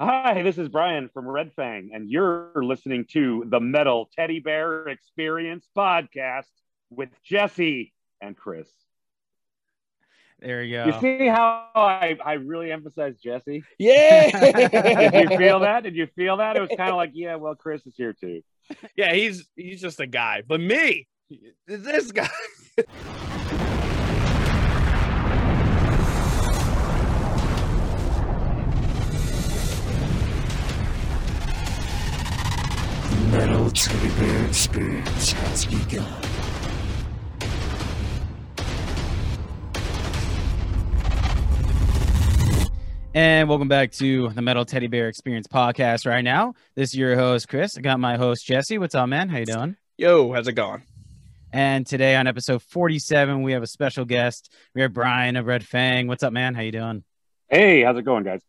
Hi, this is Bryan from Red Fang, and you're listening to the Metal Teddy Bear Experience podcast with Jesse and Chris. There you go. You see how I really emphasized Jesse? Yeah. Did you feel that? Did you feel that? It was kind of like, yeah, well, Chris is here too. Yeah, he's just a guy. But me, this guy. Metal Teddy Bear Experience has begun. And welcome back to the Metal Teddy Bear Experience podcast right now. This is your host, Chris. I got my host, Jesse. What's up, man? How you doing? Yo, how's it going? And today on episode 47, we have a special guest. We have Bryan of Red Fang. What's up, man? How you doing? Hey, how's it going, guys?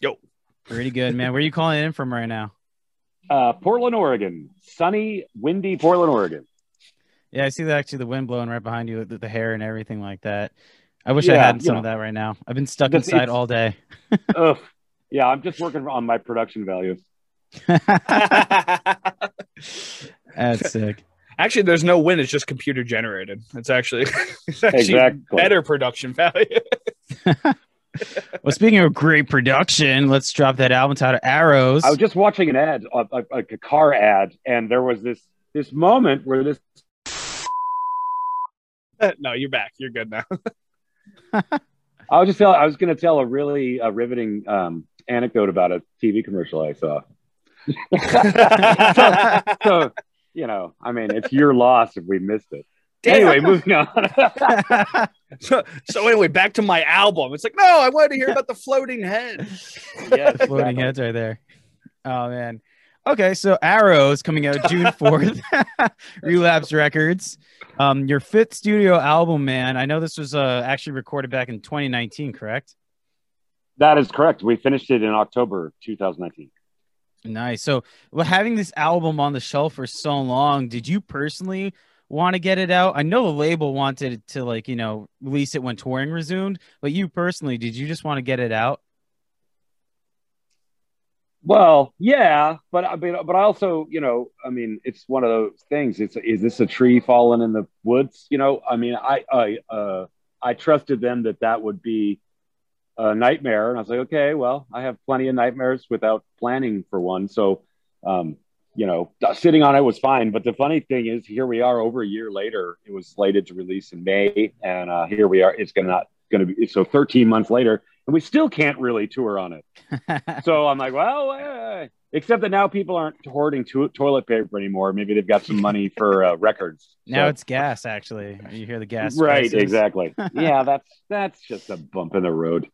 Yo. Pretty good, man. Where are you calling in from right now? Portland, Oregon. Sunny, windy Portland, Oregon. Yeah, I see that actually the wind blowing right behind you, the hair and everything like that. I wish I had some of that right now. I've been stuck inside all day. Ugh. Yeah, I'm just working on my production value. That's sick. Actually, there's no win. It's just computer generated. It's actually exactly. Better production value. Well, speaking of great production, let's drop that album title, ARROWS. I was just watching an ad, a car ad, and there was this moment where this... No, you're back. You're good now. I was going to tell a really riveting anecdote about a TV commercial I saw. so, you know, I mean, it's your loss if we missed it. Damn. Anyway, moving on. so anyway, back to my album. It's like, no, I wanted to hear about the floating head. Yeah, the floating heads right there. Oh, man. Okay, so ARROWS coming out June 4th. Relapse Records. Your fifth studio album, man. I know this was actually recorded back in 2019, correct? That is correct. We finished it in October 2019. Nice. So having this album on the shelf for so long, did you personally want to get it out? I know the label wanted to, like, you know, release it when touring resumed, but you personally, did you just want to get it out? Well, yeah, but I also, you know, I mean, it's one of those things. Is this a tree falling in the woods? You know, I mean, I trusted them that would be a nightmare, and I was like, okay, well, I have plenty of nightmares without planning for one, so you know, sitting on it was fine. But the funny thing is, here we are over a year later. It was slated to release in May, and here we are. It's going to be so 13 months later. And we still can't really tour on it. So I'm like, well, except that now people aren't hoarding toilet paper anymore. Maybe they've got some money for records. Now it's gas, actually. You hear the gas. Right, prices. Exactly. Yeah, that's just a bump in the road.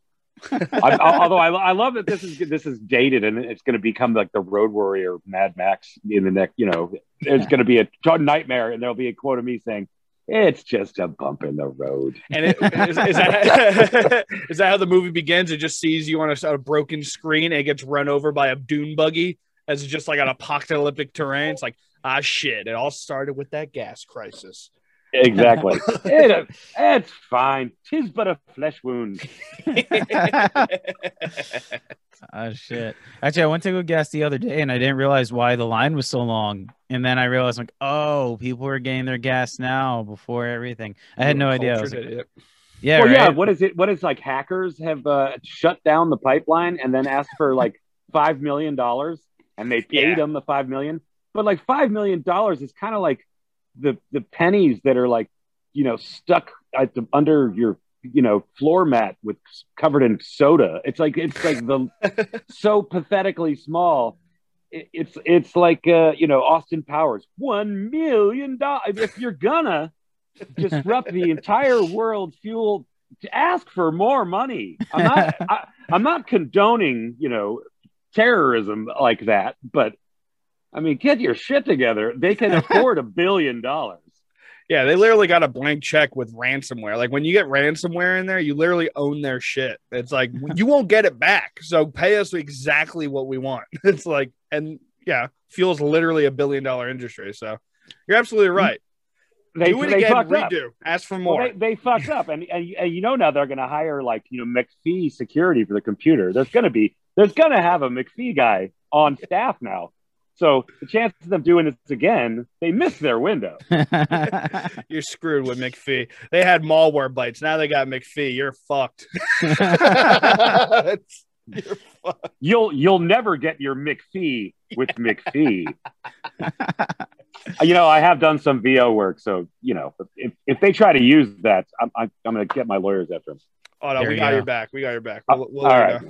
Although I love that this is dated and it's going to become like the Road Warrior Mad Max in the next, you know, there's going to be a nightmare and there'll be a quote of me saying, it's just a bump in the road. And is that how the movie begins? It just sees you on a broken screen and it gets run over by a dune buggy as it's just like on apocalyptic terrain. It's like, ah, shit. It all started with that gas crisis. Exactly. It's fine. 'Tis but a flesh wound. Oh, shit. Actually, I went to go gas the other day and I didn't realize why the line was so long. And then I realized, like, oh, people are getting their gas now before everything. I had no idea. I was like, yeah. Well, right? Yeah. What is it? What is, like, hackers have shut down the pipeline and then asked for like $5 million and they paid them the $5 million. But like $5 million is kind of like the pennies that are, like, you know, stuck at under your, you know, floor mat with covered in soda. It's like the so pathetically small. It's like, you know, Austin Powers, $1 million. If you're gonna disrupt the entire world fuel, ask for more money. I'm not condoning, you know, terrorism like that, but I mean, get your shit together. They can afford $1 billion. Yeah, they literally got a blank check with ransomware. Like, when you get ransomware in there, you literally own their shit. It's like, you won't get it back. So pay us exactly what we want. It's like, and yeah, fuel's literally $1 billion industry. So you're absolutely right. Do it again, redo. Ask for more. Well, they fucked up, and you know now they're going to hire McAfee security for the computer. There's going to have a McAfee guy on staff now. So the chances of them doing this again, they missed their window. You're screwed with McAfee. They had Malwarebytes. Now they got McAfee. You're fucked. You're fucked. You'll never get your McAfee with McAfee. I have done some VO work, so if they try to use that, I'm going to get my lawyers after them. Oh no, we got your back. We'll all right,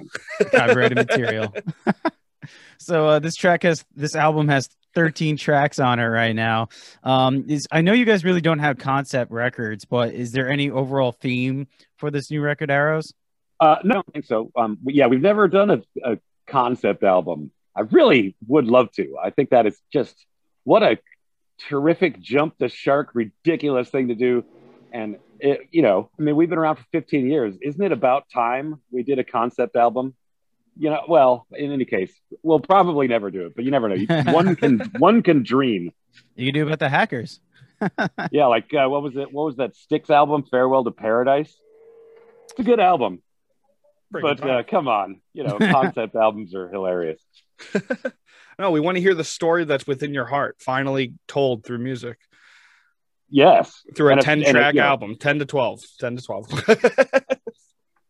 copyrighted material. So this album has 13 tracks on it right now. I know you guys really don't have concept records, but is there any overall theme for this new record, ARROWS? No, I don't think so. We've never done a concept album. I really would love to. I think that is just what a terrific jump the shark, ridiculous thing to do. And it, we've been around for 15 years. Isn't it about time we did a concept album? Well, in any case, we'll probably never do it, but you never know. One can dream. You can do about the hackers. Yeah, what was it? What was that Styx album, Farewell to Paradise? It's a good album, but come on, concept albums are hilarious. No, we want to hear the story that's within your heart, finally told through music. Yes, through a 10-track album, 10 to 12.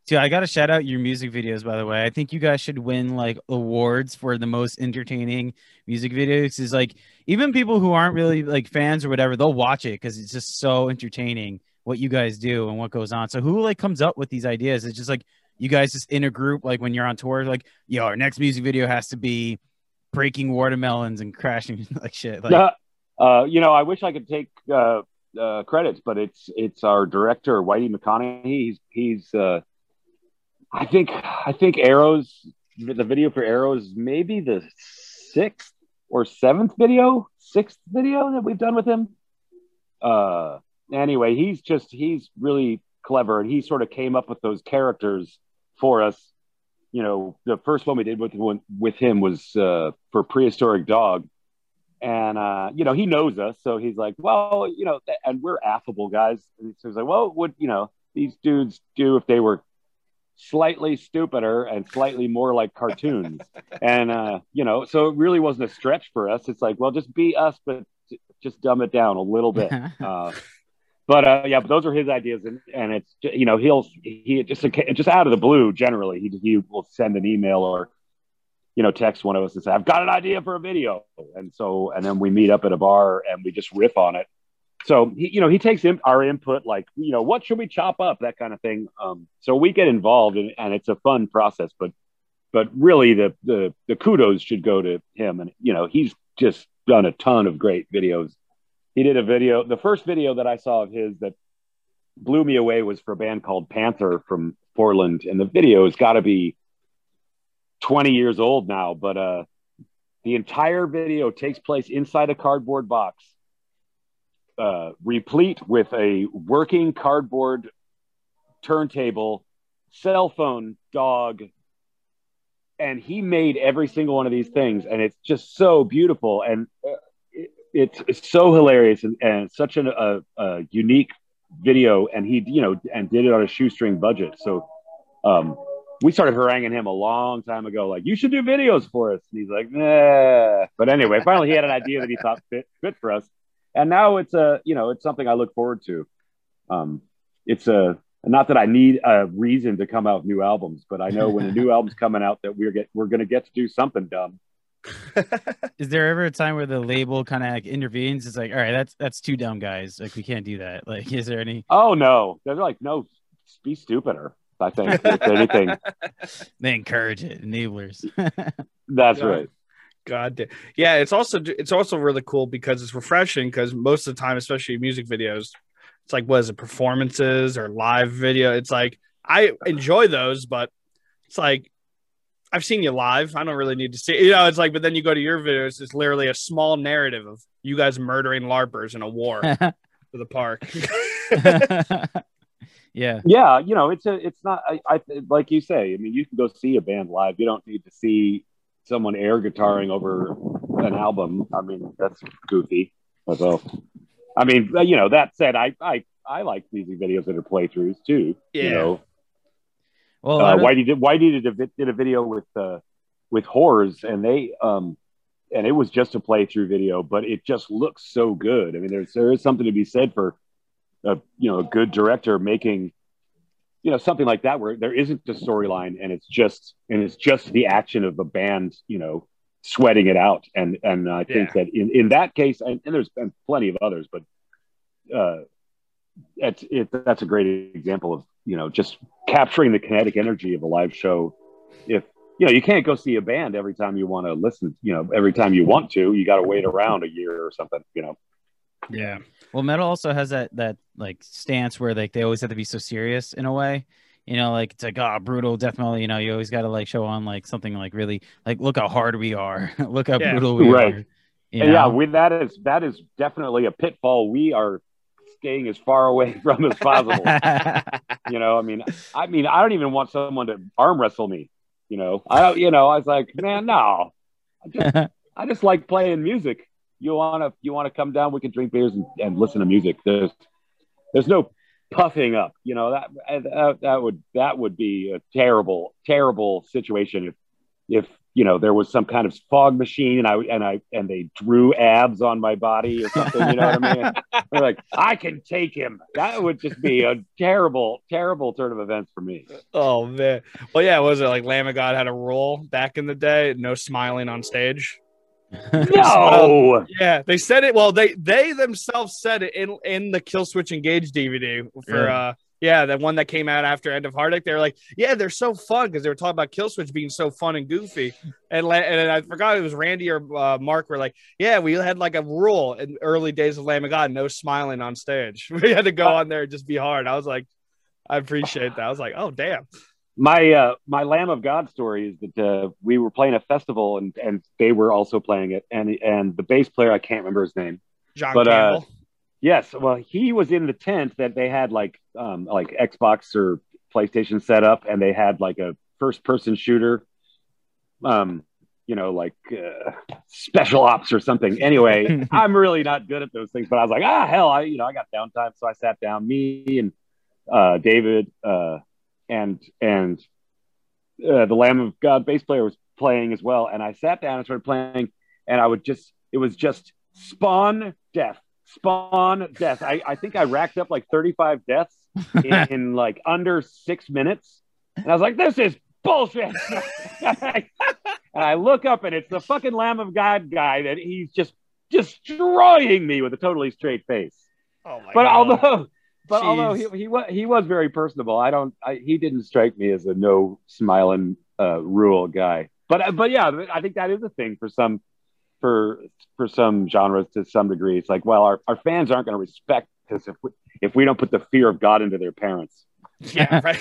Dude, I gotta shout out your music videos, by the way. I think you guys should win awards for the most entertaining music videos. Is even people who aren't really fans or whatever, they'll watch it because it's just so entertaining what you guys do and what goes on. So who comes up with these ideas? It's just you guys just in a group when you're on tour, our next music video has to be breaking watermelons and crashing shit. I wish I could take credits, but it's our director Whitey McConaughy. He's I think ARROWS, the video for ARROWS, maybe the sixth video that we've done with him. Anyway, he's really clever, and he sort of came up with those characters for us. The first one we did with him was for Prehistoric Dog, and he knows us, so he's like, well, and we're affable guys. And so he's like, well, what these dudes do if they were slightly stupider and slightly more like cartoons. And so it really wasn't a stretch for us. It's like, well, just be us, but just dumb it down a little bit. But those are his ideas, and it's he'll just out of the blue. Generally, he will send an email or text one of us and say, I've got an idea for a video, and then we meet up at a bar and we just riff on it. So he takes our input, what should we chop up, that kind of thing. So we get involved, and it's a fun process. But really, the kudos should go to him, and he's just done a ton of great videos. He did a video. The first video that I saw of his that blew me away was for a band called Panther from Portland, and the video has got to be 20 years old now. But the entire video takes place inside a cardboard box, replete with a working cardboard turntable, cell phone, dog, and he made every single one of these things, and it's just so beautiful, and it's so hilarious, and such a unique video, and he and did it on a shoestring budget. So we started haranguing him a long time ago, you should do videos for us, and he's like, nah. But anyway, finally he had an idea that he thought fit for us. And now it's it's something I look forward to. It's not that I need a reason to come out with new albums, but I know when a new album's coming out that we're going to get to do something dumb. Is there ever a time where the label kind of intervenes? It's all right, that's too dumb, guys. We can't do that. Is there any? Oh no, they're like, no, be stupider. I think if anything, they encourage it, enablers. That's right. God damn. Yeah, it's also really cool because it's refreshing, because most of the time, especially music videos, it's what is it, performances or live video? It's I enjoy those, but it's I've seen you live. I don't really need to see but then you go to your videos, it's literally a small narrative of you guys murdering LARPers in a war for the park. Yeah, it's not I like you say, you can go see a band live. You don't need to see someone air guitaring over an album. That's goofy. So I mean, you know, that said, I like these videos that are playthroughs too. Yeah. You know, well, Whitey did a video with horrors, and they and it was just a playthrough video, but it just looks so good. I mean, there is something to be said for a good director making, you know, something like that where there isn't a storyline and it's just the action of the band, you know, sweating it out. And I think that in that case, and there's been plenty of others, but that's a great example of, you know, just capturing the kinetic energy of a live show. If, you know, you can't go see a band every time you want to listen, you know, every time you want to, you got to wait around a year or something, you know? Yeah. Well, metal also has that like stance where like they always have to be so serious in a way, you know, like it's like, oh, brutal death metal, you know, you always got to like show on like something like really like, look how hard we are. Look how brutal we are. Yeah. That is definitely a pitfall. We are staying as far away from as possible. You know, I mean, I don't even want someone to arm wrestle me. You know, I was like, man, no, I just like playing music. You wanna come down? We can drink beers and listen to music. There's no puffing up. You know, that would be a terrible situation if you know there was some kind of fog machine and they drew abs on my body or something. You know what I mean? They're like, I can take him. That would just be a terrible turn of events for me. Oh man. Well, yeah. Was it like Lamb of God had a rule back in the day? No smiling on stage. No. Yeah, they said it. Well, they themselves said it in the Kill Switch Engage DVD for the one that came out after End of Heartache. They were like, yeah, they're so fun because they were talking about Kill Switch being so fun and goofy. And I forgot it was Randy or Mark were like, yeah, we had like a rule in early days of Lamb of God, no smiling on stage. We had to go on there and just be hard. I was like, I appreciate that. I was like, oh damn. My Lamb of God story is that we were playing a festival and they were also playing it, and the bass player, I can't remember his name, John Campbell. Yes, well, he was in the tent that they had like Xbox or PlayStation set up, and they had like a first person shooter, you know, like special ops or something. Anyway, I'm really not good at those things, but I was like, hell, I got downtime, so I sat down, me and David. And the Lamb of God bass player was playing as well. And I sat down and started playing, and it was just spawn death. I think I racked up like 35 deaths in like under 6 minutes. And I was like, this is bullshit. And I look up and it's the fucking Lamb of God guy that he's just destroying me with a totally straight face. Oh my God. Although he was very personable, he didn't strike me as a no smiling rural guy. But yeah, I think that is a thing for some genres to some degree. It's like, well, our fans aren't going to respect us if we don't put the fear of God into their parents. Yeah, right.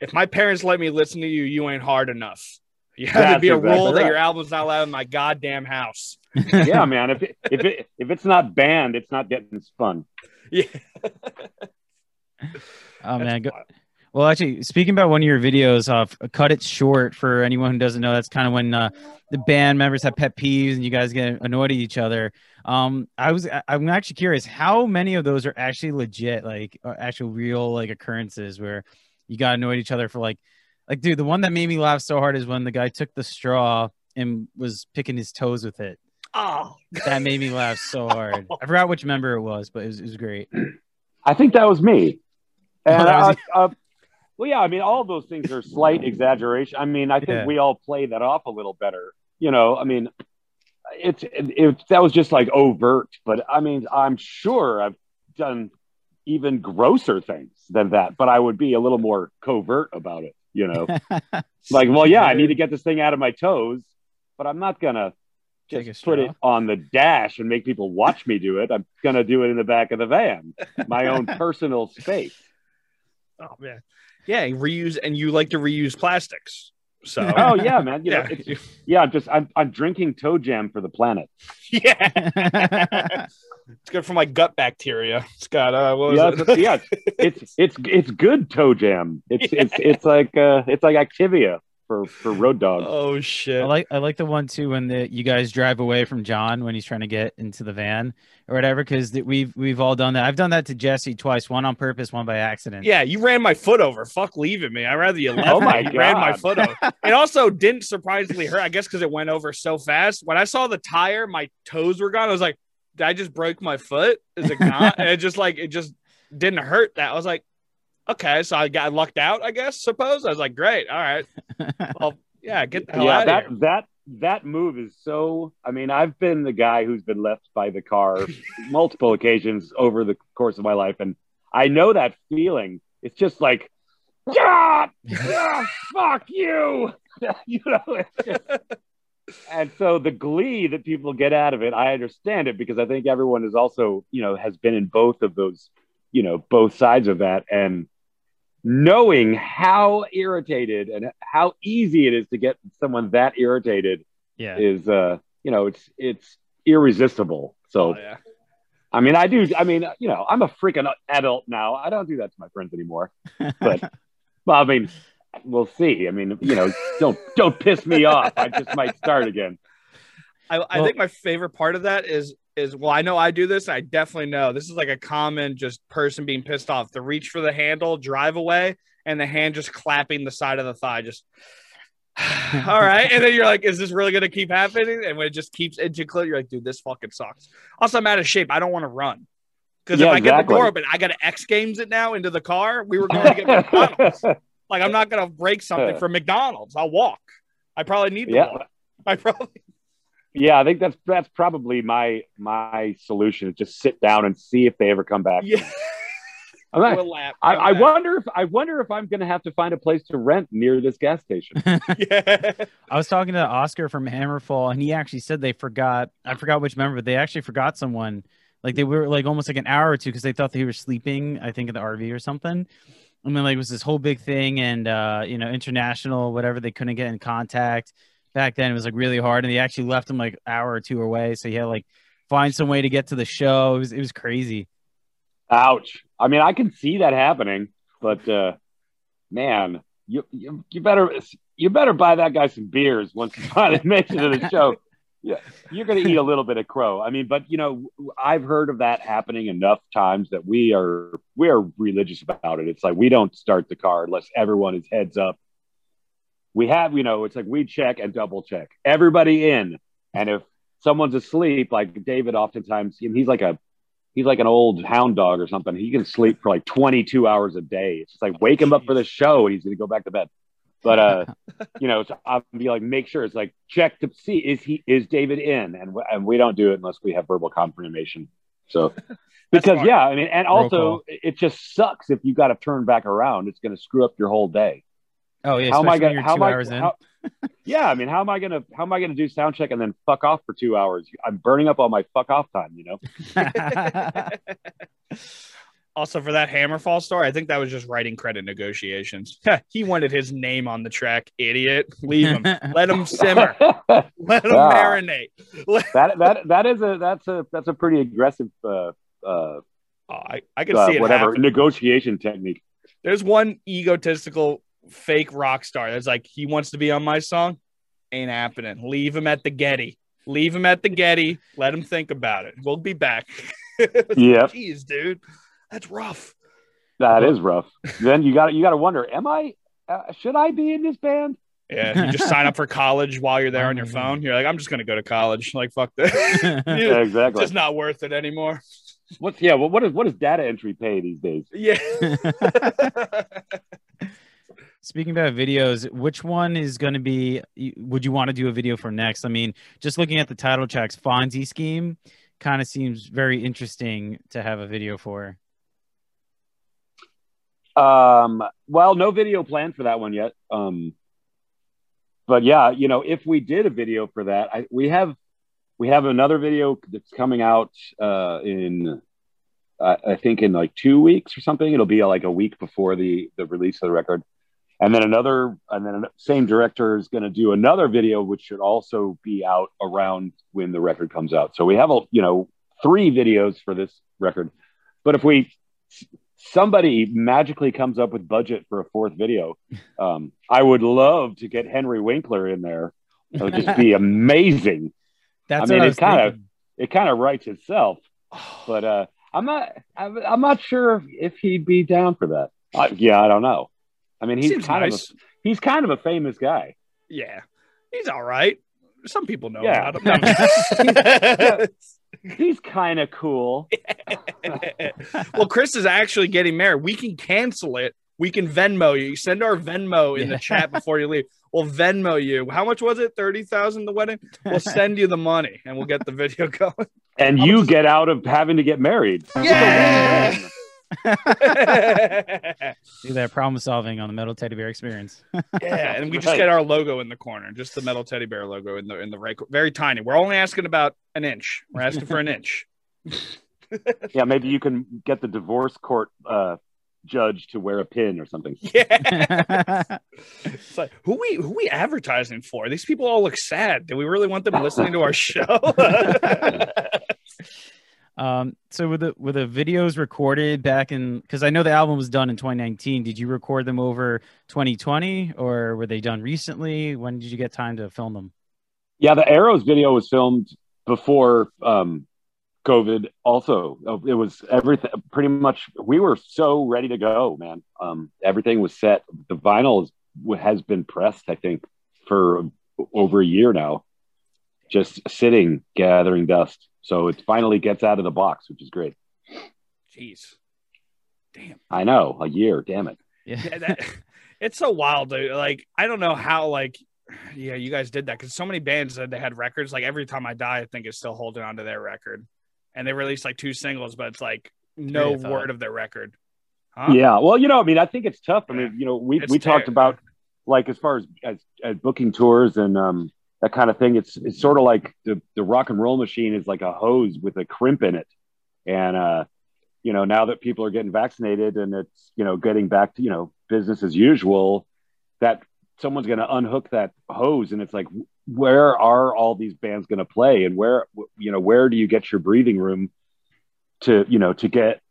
If my parents let me listen to you, you ain't hard enough. You have to be a rule that your album's not allowed in my goddamn house. Yeah, man. If it's not banned, it's not getting spun. Yeah. Oh man. Well, actually, speaking about one of your videos, Cut It Short, for anyone who doesn't know, that's kind of when the band members have pet peeves and you guys get annoyed at each other. I'm actually curious how many of those are actually legit, like actual real like occurrences where you got annoyed at each other for like dude, the one that made me laugh so hard is when the guy took the straw and was picking his toes with it. Oh, that made me laugh so hard. I forgot which member it was, but it was great. I think that was me. And well, yeah, I mean, all those things are slight exaggeration. I mean, I think we all play that off a little better. You know, I mean, that was just like overt, but I mean, I'm sure I've done even grosser things than that, but I would be a little more covert about it, you know? Like, well, yeah, I need to get this thing out of my toes, but I'm not going to just put it on the dash and make people watch me do it. I'm going to do it in the back of the van, my own personal space. Oh, man. Yeah, reuse, and you like to reuse plastics. So. Oh, yeah, man. You know, I'm drinking toe jam for the planet. Yeah. It's good for my gut bacteria. It's got, what was it? Yeah, it's good toe jam. It's like Activia. for Road Dog. Oh shit! I like the one too when you guys drive away from John when he's trying to get into the van or whatever, because we've all done that. I've done that to Jesse twice, one on purpose, one by accident. Yeah, you ran my foot over. Fuck leaving me. I'd rather you left. Oh my god! You ran my foot over. It also didn't surprisingly hurt. I guess because it went over so fast. When I saw the tire, my toes were gone. I was like, did I just break my foot? Is it not? And it just didn't hurt that. I was like, okay, so I lucked out, I guess. Suppose I was like, great, all right. Well, yeah, get the hell out of here. That move is so. I mean, I've been the guy who's been left by the car multiple occasions over the course of my life, and I know that feeling. It's just like, fuck you, you know. And so the glee that people get out of it, I understand it, because I think everyone is also, you know, has been in both of those, you know, both sides of that. And knowing how irritated and how easy it is to get someone that irritated is, you know, it's irresistible. So, I mean, you know, I'm a freaking adult now. I don't do that to my friends anymore. But, well, I mean, we'll see. I mean, you know, don't piss me off. I just might start again. I think my favorite part of that is, well, I know I do this. I definitely know this is like a common just person being pissed off. The reach for the handle, drive away, and the hand just clapping the side of the thigh. Just all right, and then you're like, is this really going to keep happening? And when it just keeps inching closer, you're like, dude, this fucking sucks. Also, I'm out of shape. I don't want to run. Because if I get the door open, I got to X Games it now into the car. We were going to get McDonald's. Like, I'm not going to break something for McDonald's. I'll walk. I probably need to walk. Yeah, I think that's probably my solution, is just sit down and see if they ever come back. Yeah. I wonder if I'm going to have to find a place to rent near this gas station. Yeah. I was talking to Oscar from Hammerfall, and he actually said they forgot. I forgot which member, but they actually forgot someone. Like, they were like almost like an hour or two, because they thought that he was sleeping, I think, in the RV or something. I mean, like, it was this whole big thing, and, you know, international, whatever, they couldn't get in contact. Back then, it was, like, really hard, and they actually left him, like, an hour or two away, so he had, like, find some way to get to the show. It was crazy. Ouch. I mean, I can see that happening, but, man, you better buy that guy some beers once you finally make it to the show. Yeah, you're going to eat a little bit of crow. I mean, but, you know, I've heard of that happening enough times that we are religious about it. It's like, we don't start the car unless everyone is heads up. We have, you know, it's like we check and double check everybody in. And if someone's asleep, like David, oftentimes he's like an old hound dog or something. He can sleep for like 22 hours a day. It's just like, wake him up for the show and he's going to go back to bed. But, you know, I'll be like, make sure it's like, check to see, is David in? And we don't do it unless we have verbal confirmation. So, because yeah, I mean, and also it just sucks if you got to turn back around, it's going to screw up your whole day. Oh yeah. Yeah. I mean, how am I going to do sound check and then fuck off for 2 hours? I'm burning up all my fuck off time, you know? Also, for that Hammerfall story, I think that was just writing credit negotiations. He wanted his name on the track, idiot. Leave him. Let him simmer. Let him marinate. That's a pretty aggressive. I can see it. Whatever happen. Negotiation technique. There's one egotistical fake rock star that's like, he wants to be on my song. Ain't happening. Leave him at the Getty. Leave him at the Getty. Let him think about it. We'll be back. Yeah. Jeez, dude. That's rough. That is rough. Then you got to wonder, am I? Should I be in this band? Yeah, you just sign up for college while you're there on your phone. You're like, I'm just going to go to college. Like, fuck this. Yeah, exactly. It's not worth it anymore. What is data entry pay these days? Yeah. Speaking about videos, which one is going to be? Would you want to do a video for next? I mean, just looking at the title tracks, Fonzie Scheme kind of seems very interesting to have a video for. Well, no video planned for that one yet. But yeah, you know, if we did a video for that, we have another video that's coming out in like 2 weeks or something. It'll be like a week before the release of the record. And then same director is going to do another video, which should also be out around when the record comes out. So we have, you know, 3 videos for this record. But if we somebody magically comes up with budget for a fourth video. I would love to get Henry Winkler in there. It would just be amazing. That's, I mean, it kind of writes itself, but I'm not sure if he'd be down for that. Yeah, I don't know. I mean, he's kind of a famous guy. Yeah, he's all right. Some people know him. He's kind of cool. Well, Chris is actually getting married. We can cancel it. We can Venmo you. Send our Venmo in the chat before you leave. We'll Venmo you. How much was it? $30,000 the wedding? We'll send you the money and we'll get the video going. And you get out of having to get married. Yeah. Do that problem solving on the metal teddy bear experience. Yeah, and we just get our logo in the corner, just the metal teddy bear logo in the right, very tiny. We're only asking about an inch. We're asking for an inch. Yeah, maybe you can get the divorce court judge to wear a pin or something. Yeah. It's like, who we advertising for? These people all look sad. Do we really want them listening to our show? So with the videos recorded back in, because I know the album was done in 2019. Did you record them over 2020, or were they done recently? When did you get time to film them? Yeah, the ARROWS video was filmed before COVID. Also, it was everything pretty much. We were so ready to go, man. Everything was set. The vinyl has been pressed, I think, for over a year now, just sitting, gathering dust. So it finally gets out of the box, which is great. Jeez. Damn. I know. A year. Damn it. Yeah. It's so wild, dude. Like, I don't know how, like, yeah, you guys did that. Because so many bands said they had records. Like, Every Time I Die, I think, is still holding on to their record. And they released, like, 2 singles, but it's, like, no word of their record. Huh? Yeah. Well, you know, I mean, I think it's tough. I mean, you know, we talked about, like, as far as booking tours and, that kind of thing. It's sort of like the rock and roll machine is like a hose with a crimp in it. And, you know, now that people are getting vaccinated and it's, you know, getting back to, you know, business as usual, that someone's going to unhook that hose. And it's like, where are all these bands going to play? And where, you know, where do you get your breathing room to, you know, to get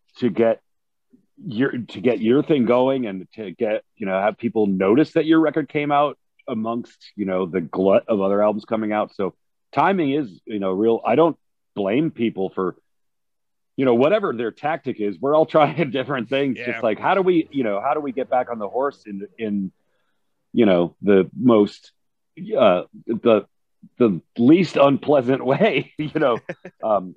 your thing going and to get, you know, have people notice that your record came out amongst, you know, the glut of other albums coming out. So timing is, you know, real. I don't blame people for, you know, whatever their tactic is. We're all trying different things. Yeah. Just like, how do we get back on the horse in, you know, the most, the least unpleasant way, you know,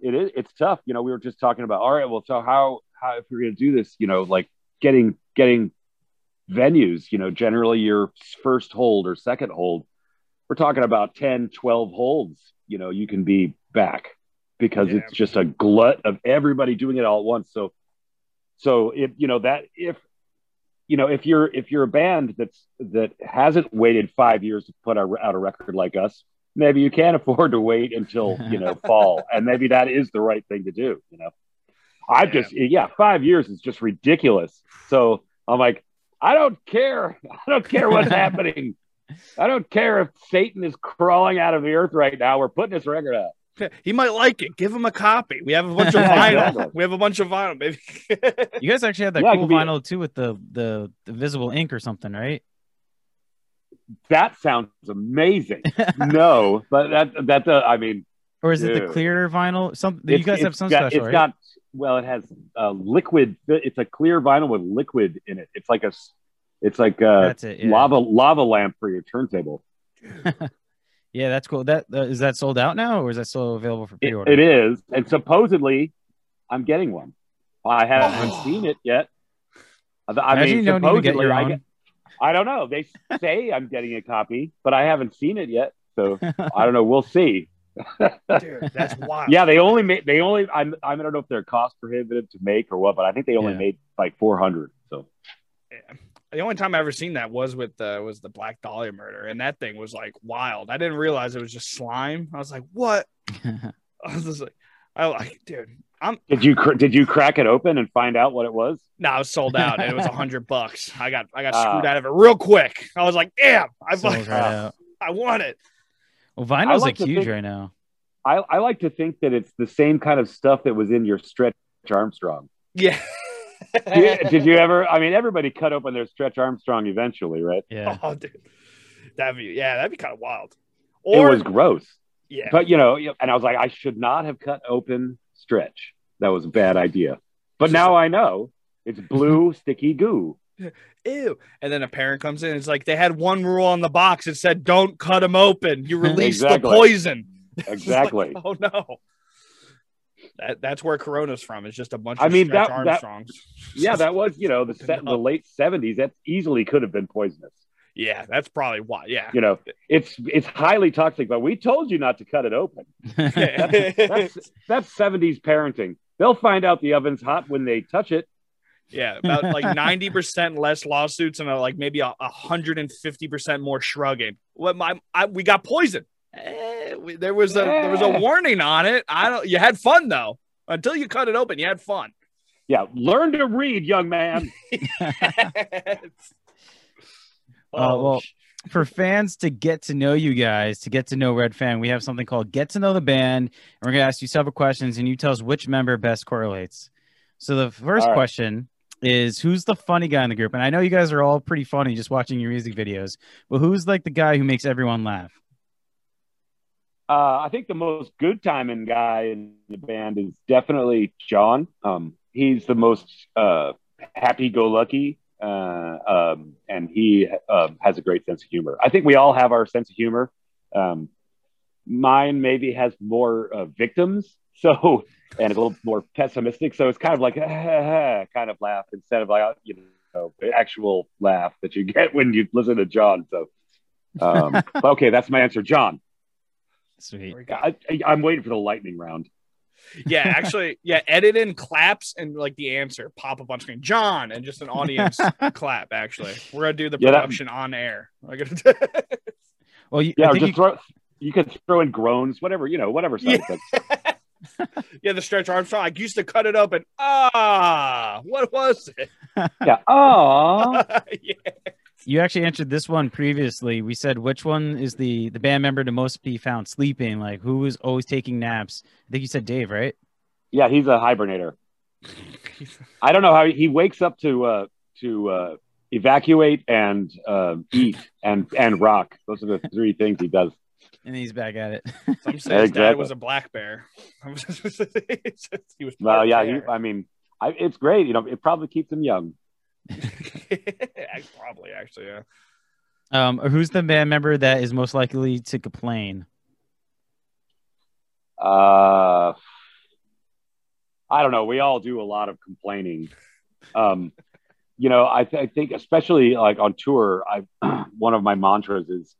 it's tough. You know, we were just talking about, all right, well, so how, if we're going to do this, you know, like getting venues, you know, generally your first hold or second hold, we're talking about 10, 12 holds, you know, you can be back because it's just a glut of everybody doing it all at once. So if, you know, that, if, you know, if you're a band that hasn't waited 5 years to put out a record like us, maybe you can't afford to wait until, you know, fall. And maybe that is the right thing to do. You know, I just, 5 years is just ridiculous. So I'm like, I don't care what's happening. I don't care if Satan is crawling out of the earth right now. We're putting this record out. He might like it. Give him a copy. We have a bunch of vinyl. Baby. You guys actually had that cool vinyl too with the visible ink or something, right? That sounds amazing. No, but that's I mean, or is it the clear vinyl? You guys have some special, right? Well, it has liquid. It's a clear vinyl with liquid in it. It's like a that's it, yeah. lava lamp for your turntable. Yeah, that's cool. That is that sold out now, or is that still available for pre-order? It is, and supposedly, I'm getting one. I haven't seen it yet. I don't know. They say I'm getting a copy, but I haven't seen it yet, so I don't know. We'll see. Dude, that's wild. Yeah, they only I don't know if they're cost prohibitive to make or what, but I think they only made like 400. So the only time I ever seen that was with was the Black Dahlia murder, and that thing was like wild. I didn't realize it was just slime. I was like, what? I was just like, dude, did you crack it open and find out what it was? No, I was sold out. It was $100. I got screwed out of it real quick. I was like, damn, I want it. Well, vinyl's like huge right now. I like to think that it's the same kind of stuff that was in your Stretch Armstrong. Yeah. Did you ever? I mean, everybody cut open their Stretch Armstrong eventually, right? Yeah. Oh, dude. That'd be kind of wild. Or, it was gross. Yeah. But and I was like, I should not have cut open Stretch. That was a bad idea. But now I know it's blue sticky goo. Ew. And then a parent comes in. It's like they had one rule on the box. It said, don't cut them open. You release the poison. Exactly. Like, oh, no. That's where Corona's from. It's just a bunch of Stretch Armstrongs. That was, the late 70s. That easily could have been poisonous. Yeah, that's probably why. Yeah. It's highly toxic, but we told you not to cut it open. That's 70s parenting. They'll find out the oven's hot when they touch it. Yeah, about like 90% less lawsuits and like maybe 150% more shrugging. Well, we got poison. There was a warning on it. You had fun though until you cut it open. You had fun. Yeah, learn to read, young man. For fans to get to know you guys, to get to know Red Fang, we have something called Get to Know the Band, and we're gonna ask you several questions, and you tell us which member best correlates. So the first question is, who's the funny guy in the group? And I know you guys are all pretty funny just watching your music videos, but who's like the guy who makes everyone laugh? I think the most good timing guy in the band is definitely John. He's the most happy-go-lucky, and he has a great sense of humor. I think we all have our sense of humor. Mine maybe has more victims, so... and a little more pessimistic, so it's kind of like kind of laugh instead of like the actual laugh that you get when you listen to John. So, okay, that's my answer, John. Sweet. I'm waiting for the lightning round. Yeah, actually, edit in claps and like the answer pop up on screen, John, and just an audience clap. Actually, we're gonna do the production on air. You could throw in groans, whatever whatever. Yeah, the Stretch Armstrong. I used to cut it open. What was it? Yeah. Oh. Yeah. You actually answered this one previously. We said, which one is the band member to most be found sleeping? Like, who is always taking naps? I think you said Dave, right? Yeah, he's a hibernator. I don't know how he wakes up to evacuate and eat and rock. Those are the three things he does. And he's back at it. Some say his dad was a black bear. He was it's great. It probably keeps him young. Probably, actually, yeah. Who's the band member that is most likely to complain? I don't know. We all do a lot of complaining. I think especially like on tour, one of my mantras is,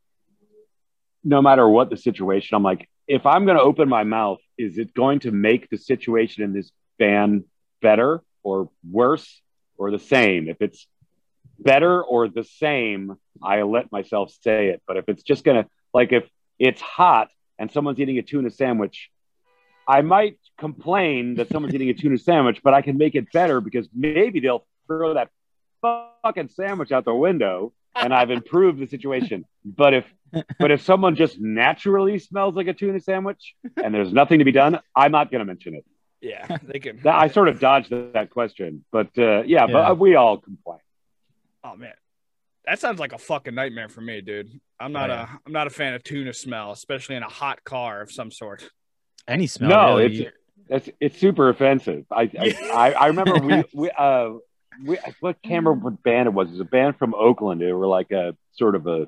no matter what the situation, I'm like, if I'm going to open my mouth, is it going to make the situation in this band better or worse or the same? If it's better or the same, I let myself say it. But if it's just going to, like, if it's hot and someone's eating a tuna sandwich, I might complain that someone's eating a tuna sandwich, but I can make it better because maybe they'll throw that fucking sandwich out the window and I've improved the situation. But if someone just naturally smells like a tuna sandwich and there's nothing to be done, I'm not going to mention it. Yeah, they can. I sort of dodged that question, but we all complain. Oh man, that sounds like a fucking nightmare for me, dude. I'm not a fan of tuna smell, especially in a hot car of some sort. Any smell? No, really. It's super offensive. I remember what camera band it was? It was a band from Oakland. They were like a sort of a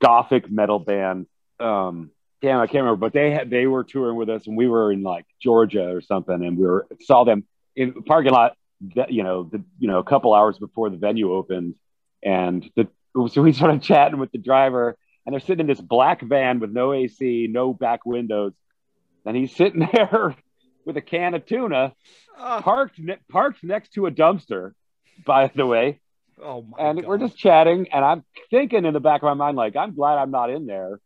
gothic metal band. Damn, I can't remember. But they were touring with us, and we were in like Georgia or something, and saw them in the parking lot. A couple hours before the venue opened, and so we started chatting with the driver, and they're sitting in this black van with no AC, no back windows, and he's sitting there with a can of tuna, parked next to a dumpster, by the way. Oh my! And God. We're just chatting, and I'm thinking in the back of my mind, like, I'm glad I'm not in there.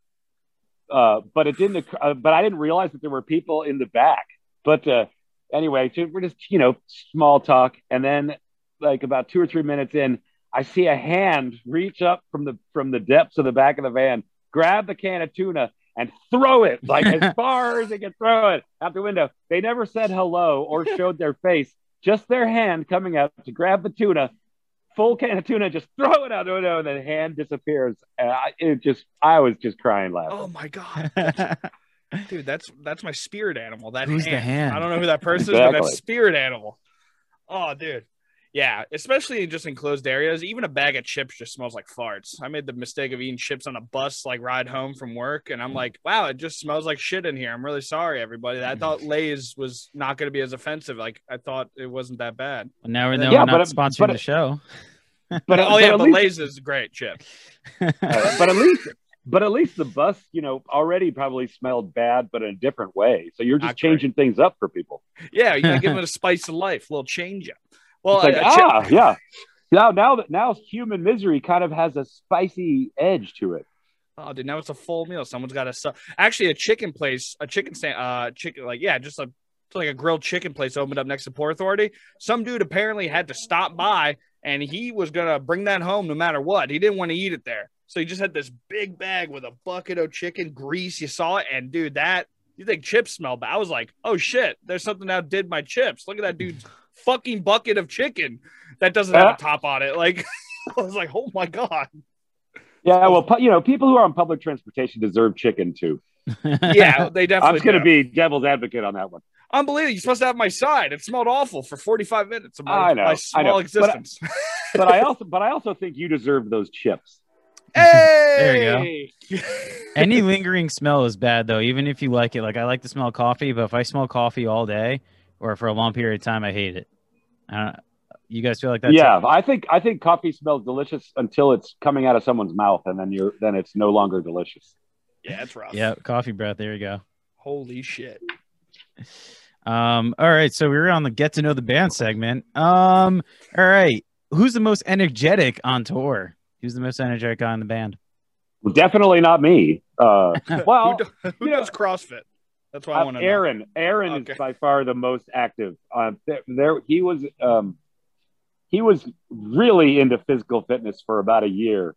But it didn't. But I didn't realize that there were people in the back. But anyway, we're just small talk, and then like about 2 or 3 minutes in, I see a hand reach up from the depths of the back of the van, grab the can of tuna, and throw it like as far as they can throw it out the window. They never said hello or showed their face. just their hand coming out to grab the tuna, full can of tuna, just throw it out, oh no, and the hand disappears. And I was just crying laughing. Oh my God. Dude, that's my spirit animal. That Who's hand. The hand? I don't know who that person is, but that's spirit animal. Oh, dude. Yeah, especially just enclosed areas. Even a bag of chips just smells like farts. I made the mistake of eating chips on a bus, like ride home from work, and I'm like, wow, it just smells like shit in here. I'm really sorry, everybody. I thought Lay's was not going to be as offensive. Like, I thought it wasn't that bad. Well, now we know we're not sponsoring the show. But oh yeah, but Lay's is a great chip. But at least the bus, you know, already probably smelled bad, but in a different way. So you're just changing things up for people. Yeah, you gotta give them a spice of life, a little change up. Well, it's like, yeah. Now human misery kind of has a spicy edge to it. Oh, dude, now it's a full meal. Someone's got to actually a grilled chicken place opened up next to Port Authority. Some dude apparently had to stop by, and he was gonna bring that home no matter what. He didn't want to eat it there, so he just had this big bag with a bucket of chicken grease. You saw it, and dude, that you think chips smell bad? I was like, oh shit, there's something that outdid my chips. Look at that dude's fucking bucket of chicken that doesn't have a top on it. Like, I was like, oh my God. Yeah, well, you know, people who are on public transportation deserve chicken too. Yeah, they definitely. I'm just gonna be devil's advocate on that one. Unbelievable! You're supposed to have my side. It smelled awful for 45 minutes of my small existence. But I also think you deserve those chips. Hey, there you go. Any lingering smell is bad, though. Even if you like it, like I like to smell coffee, but if I smell coffee all day or for a long period of time, I hate it. You guys feel like that? Yeah, I think coffee smells delicious until it's coming out of someone's mouth, and then it's no longer delicious. Yeah, it's rough. Yeah, coffee breath. There you go. Holy shit. All right, so we were on the get to know the band segment. All right, who's the most energetic on tour? Who's the most energetic guy in the band? Well, definitely not me. Well, who does CrossFit? That's why I want to know. Aaron is by far the most active. He was really into physical fitness for about a year,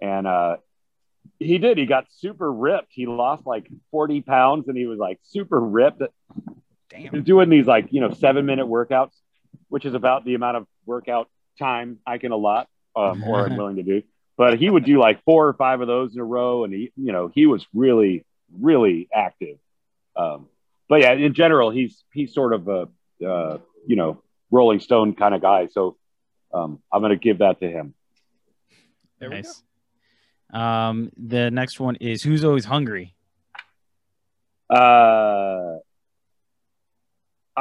and he did. He got super ripped. He lost like 40 pounds, and he was like super ripped. Damn. Doing these like 7-minute workouts, which is about the amount of workout time I can allot or I'm willing to do. But he would do like 4 or 5 of those in a row, and he was really, really active. But yeah, in general, he's sort of a Rolling Stone kind of guy. So I'm going to give that to him. There we go. The next one is who's always hungry? I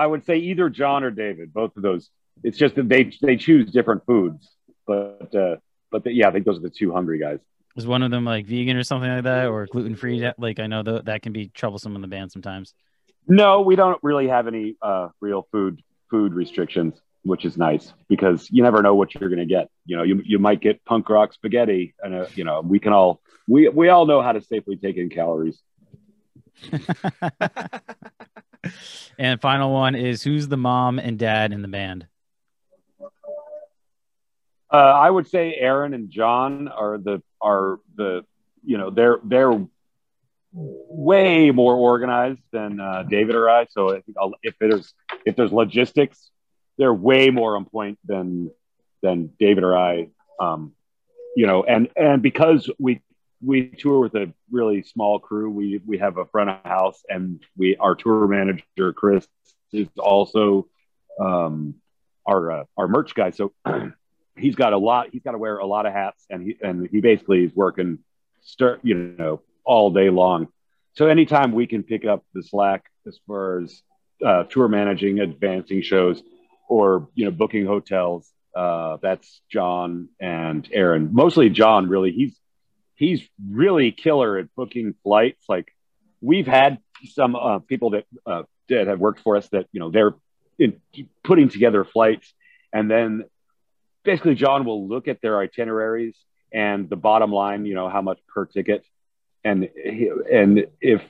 would say either John or David, both of those. It's just that they choose different foods, but I think those are the two hungry guys. Is one of them like vegan or something like that, or gluten-free? Like I know that can be troublesome in the band sometimes. No, we don't really have any real food restrictions, which is nice because you never know what you're going to get. You know, you might get punk rock spaghetti, and we all know how to safely take in calories. And final one is who's the mom and dad in the band? I would say Aaron and John are way more organized than David or I. So I think if there's logistics, they're way more on point than David or I. And because we tour with a really small crew, we have a front of house, and our tour manager Chris is also our merch guy. So he's got to wear a lot of hats, and he basically is working all day long. So anytime we can pick up the slack as far as tour managing, advancing shows, or booking hotels, that's John and Aaron. Mostly John, really. He's really killer at booking flights. Like we've had some people that have worked for us that they're putting together flights, and then basically John will look at their itineraries and the bottom line, how much per ticket, and if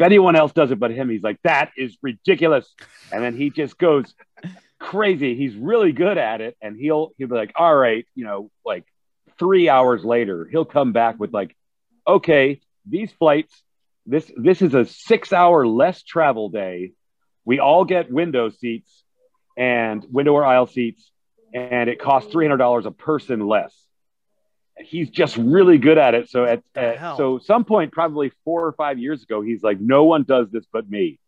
anyone else does it but him, he's like, that is ridiculous. And then he just goes crazy. He's really good at it. And he'll be like, all right, like 3 hours later, he'll come back with like, okay, these flights, this is a 6-hour less travel day. We all get window seats. and window or aisle seats, and it costs $300 a person less. He's just really good at it. So so some point, probably 4 or 5 years ago, he's like, no one does this but me.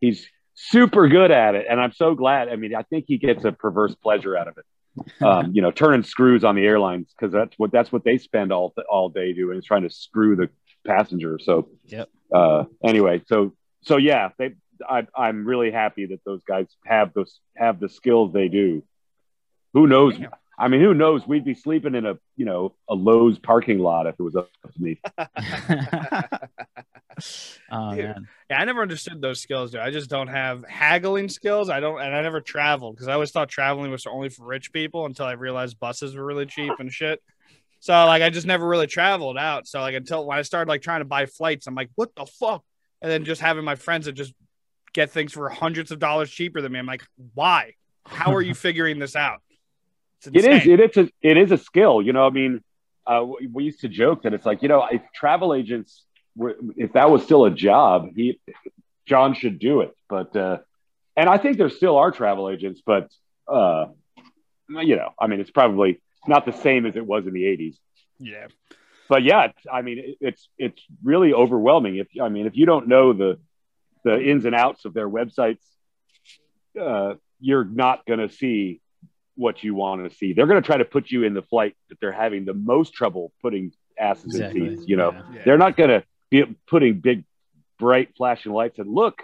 He's super good at it. And I'm so glad. I mean, I think he gets a perverse pleasure out of it. You know, turning screws on the airlines, because that's what they spend all day doing, is trying to screw the passenger. So yep. Anyway, so yeah, I'm really happy that those guys have the skills they do. Who knows? Damn. I mean, who knows? We'd be sleeping in a Lowe's parking lot if it was up to me. Oh, man. Yeah, I never understood those skills, dude. I just don't have haggling skills. I never traveled, because I always thought traveling was only for rich people, until I realized buses were really cheap and shit. So like, I just never really traveled out. So like, until when I started like trying to buy flights, I'm like, what the fuck? And then just having my friends that just get things for hundreds of dollars cheaper than me, I'm like, why? How are you figuring this out? It is a skill, you know. I mean, we used to joke that it's like, you know, if travel agents were, if that was still a job, John should do it. But and I think there still are travel agents, but you know, I mean, it's probably not the same as it was in the 80s. Yeah, but yeah, I mean, it's really overwhelming. If you don't know the ins and outs of their websites, you're not going to see what you want to see. They're going to try to put you in the flight that they're having the most trouble putting asses in seats. You know, yeah. They're not going to be putting big, bright, flashing lights and look,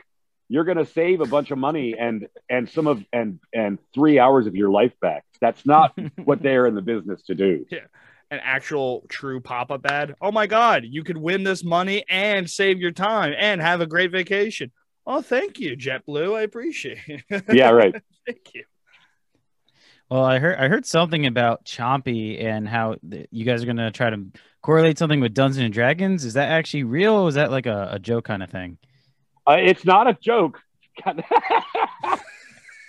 you're going to save a bunch of money and 3 hours of your life back. That's not what they're in the business to do. Yeah. An actual true pop-up ad. Oh my God, you could win this money and save your time and have a great vacation. Oh, thank you, JetBlue. I appreciate it. Yeah, right. Thank you. Well, I heard something about Chompy and how you guys are going to try to correlate something with Dungeons and Dragons. Is that actually real, or is that like a joke kind of thing? It's not a joke.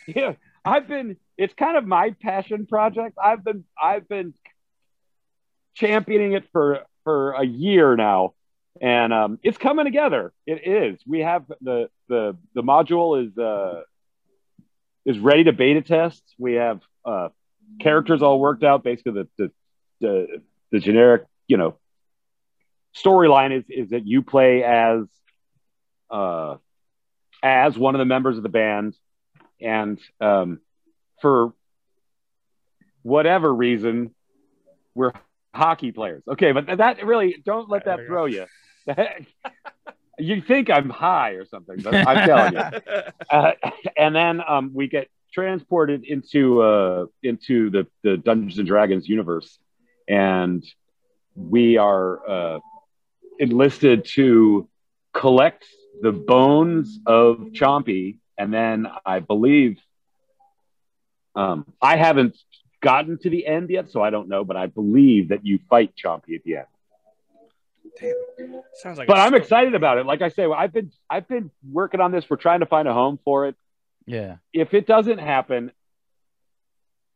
Yeah, it's kind of my passion project. I've been championing it for a year now, and it's coming together. It is. We have the module is ready to beta test. We have characters all worked out. Basically the generic, you know, storyline is that you play as one of the members of the band, and for whatever reason, we're hockey players. Okay, but that really, don't let that throw you. You think I'm high or something, but I'm telling you. And then we get transported into the Dungeons and Dragons universe, and we are enlisted to collect the bones of Chompy. And then I believe I haven't gotten to the end yet, so I don't know, but I believe that you fight Chompy at the end. Damn. Sounds like, but I'm excited about it. Like I say, I've been working on this. We're trying to find a home for it. Yeah. If it doesn't happen,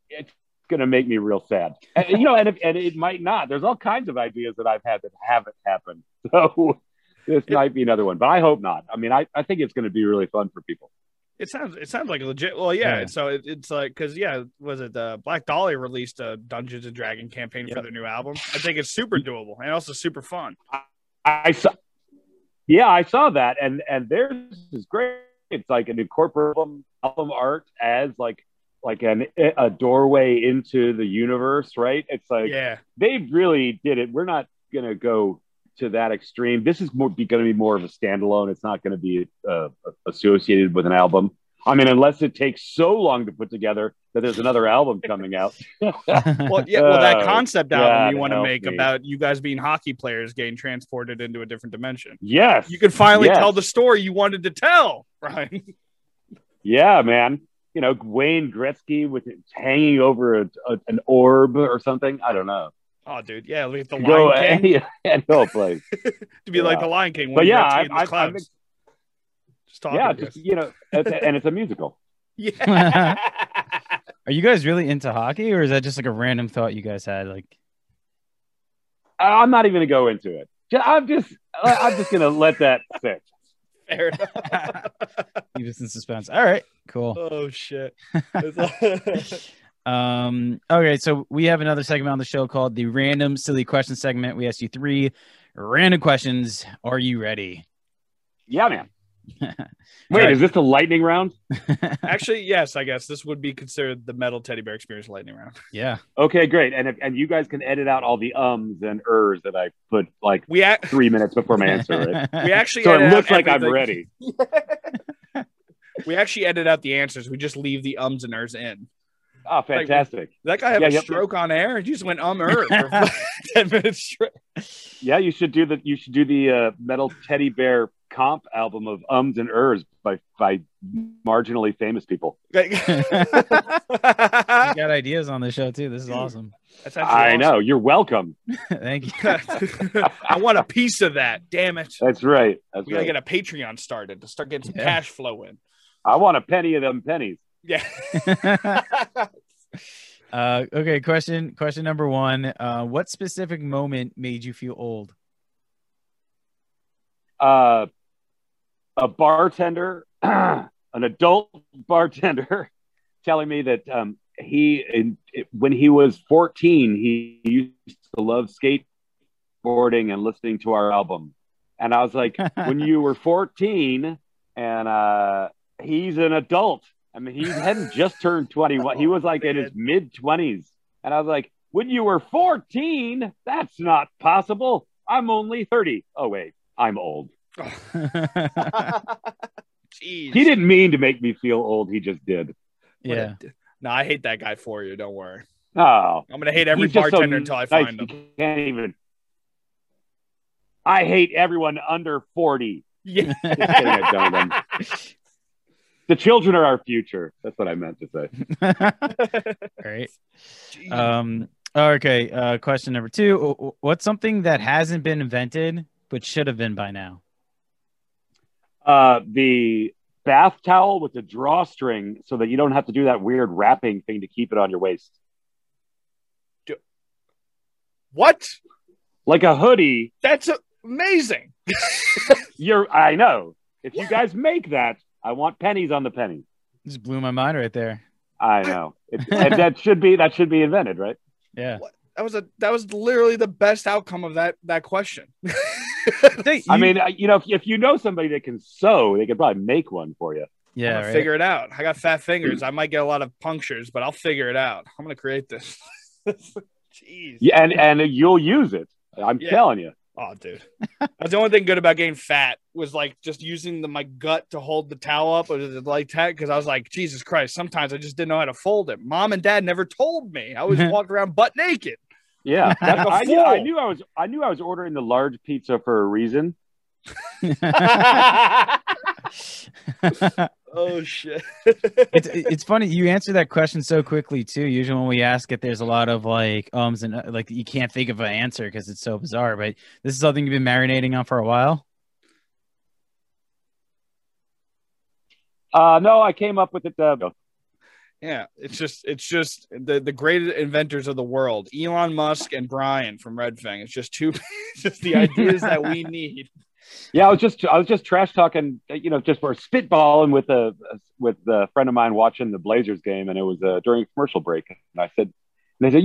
it's going to make me real sad. And, you know, and it might not. There's all kinds of ideas that I've had that haven't happened. So this might be another one, but I hope not. I mean, I think it's going to be really fun for people. It sounds like legit. Well, yeah. So it's like, because yeah, was it Black Dolly released a Dungeons and Dragon campaign for their new album? I think it's super doable and also super fun. I saw that, and theirs is great. It's like an incorporate album art as like a doorway into the universe, right? It's like, yeah, they really did it. We're not gonna go to that extreme. This is gonna be more of a standalone. It's not gonna be associated with an album. I mean, unless it takes so long to put together that there's another album coming out. well, that concept album you want to make about you guys being hockey players getting transported into a different dimension. Yes. You could finally tell the story you wanted to tell, Bryan. Yeah, man. You know, Wayne Gretzky with it hanging over an orb or something. I don't know. Oh, dude. Yeah, like the Lion King. No place. To be like the Lion King. But yeah, I'm just talking. Yeah, just, you know, and it's a musical. Yeah. Are you guys really into hockey, or is that just like a random thought you guys had? Like, I'm not even gonna go into it. I'm just gonna let that sit. Fair enough. He was in suspense. All right, cool. Oh shit. Okay, so we have another segment on the show called the Random Silly Question segment. We ask you three random questions. Are you ready? Yeah, man. Wait, right. Is this the lightning round? Actually, yes, I guess this would be considered the Metal Teddy Bear Experience lightning round. Yeah. Okay, great. And if you guys can edit out all the ums and ers that I put like 3 minutes before my answer. Right? We actually so it looks like everything. I'm ready. We actually edit out the answers. We just leave the ums and ers in. Oh, fantastic. Like, that guy had a stroke on air and you just went for 10 minutes straight. Yeah, you should do the Metal Teddy Bear comp album of ums and ers by marginally famous people. You got ideas on the show too. This is awesome. That's I awesome. Know. You're welcome. Thank you. I want a piece of that. Damn it. That's right. We gotta get a Patreon started to start getting some cash flow in. I want a penny of them pennies. Yeah. Okay. Question number one. What specific moment made you feel old? A bartender, an adult bartender, telling me that when he was 14, he used to love skateboarding and listening to our album. And I was like, when you were 14, and he's an adult. I mean, he hadn't just turned 21. He was like in his mid-20s. And I was like, when you were 14, that's not possible. I'm only 30. Oh, wait. I'm old. Jeez. He didn't mean to make me feel old. He just did. Yeah. No, I hate that guy for you. Don't worry. Oh, I'm gonna hate every bartender until I find him. I hate everyone under 40. Yeah. Just kidding, I don't know. The children are our future. That's what I meant to say. Great. Okay. Question number two. What's something that hasn't been invented but should have been by now? The bath towel with the drawstring so that you don't have to do that weird wrapping thing to keep it on your waist. What? Like a hoodie. That's amazing. I know. If you guys make that, I want pennies on the penny. Just blew my mind right there. I know. That should be invented, right? Yeah. What? That was literally the best outcome of that question. I mean, if you know somebody that can sew, they could probably make one for you. Yeah, I'm gonna figure it out. I got fat fingers. I might get a lot of punctures, but I'll figure it out. I'm gonna create this. Jeez. Yeah, and you'll use it. I'm telling you. Oh, dude, that's the only thing good about getting fat was like just using my gut to hold the towel up or the light tag, because I was like, Jesus Christ. Sometimes I just didn't know how to fold it. Mom and Dad never told me. I always walked around butt naked. Yeah, I knew I was ordering the large pizza for a reason. Oh shit! It's funny you answer that question so quickly too. Usually when we ask it, there's a lot of like ums and like you can't think of an answer because it's so bizarre. But this is something you've been marinating on for a while. No, I came up with it. Yeah, it's just the greatest inventors of the world, Elon Musk and Bryan from Red Fang. It's just just the ideas that we need. Yeah, I was just trash talking, just for spitballing with a friend of mine watching the Blazers game, and it was during a commercial break. And they said,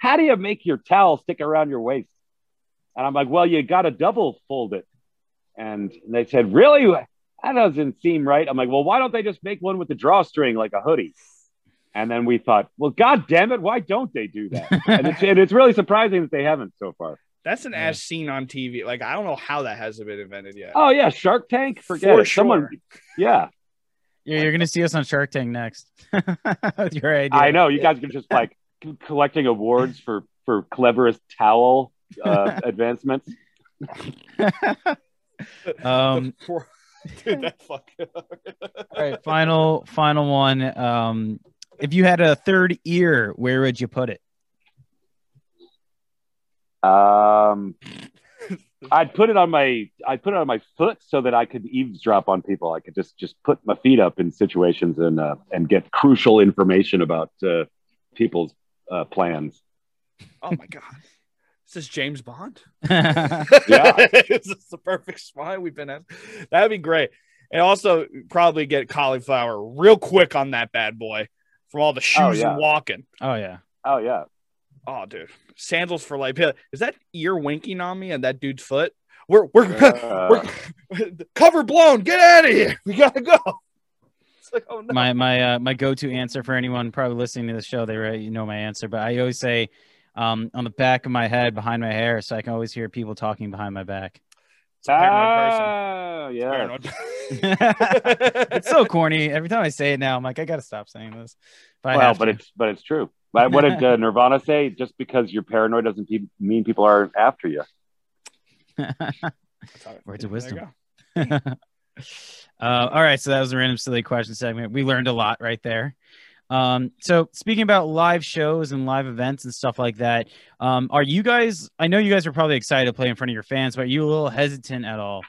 how do you make your towel stick around your waist? And I'm like, well, you got to double fold it. And they said, really? That doesn't seem right. I'm like, well, why don't they just make one with the drawstring like a hoodie? And then we thought, well, God damn it, why don't they do that? and it's really surprising that they haven't so far. That's an ass scene on TV. Like, I don't know how that hasn't been invented yet. Oh, yeah. Shark Tank. Forget it. Sure. Someone. Yeah. Yeah. You're going to see us on Shark Tank next. With your idea. I know. You guys can just like collecting awards for cleverest towel advancements. Dude, that fucking. All right. Final one. If you had a third ear, where would you put it? I'd put it on my foot so that I could eavesdrop on people. I could just put my feet up in situations and get crucial information about people's plans. Oh my God. Is this James Bond? Yeah. Is this the perfect spy we've been at? That'd be great. And also probably get cauliflower real quick on that bad boy from all the shoes and walking. Oh, yeah. Oh, yeah. Oh, dude. Sandals for life. Is that ear winking on me and that dude's foot? We're cover blown. Get out of here. We got to go. It's like, oh, no. My go-to answer for anyone probably listening to the show, they already know my answer, but I always say on the back of my head, behind my hair, so I can always hear people talking behind my back. Oh, yeah. It's so corny. Every time I say it now, I'm like, I got to stop saying this. But it's true. What did Nirvana say? Just because you're paranoid doesn't mean people aren't after you. Words of wisdom. All right. So that was a random silly question segment. We learned a lot right there. So speaking about live shows and live events and stuff like that, are you guys, I know you guys are probably excited to play in front of your fans, but are you a little hesitant at all?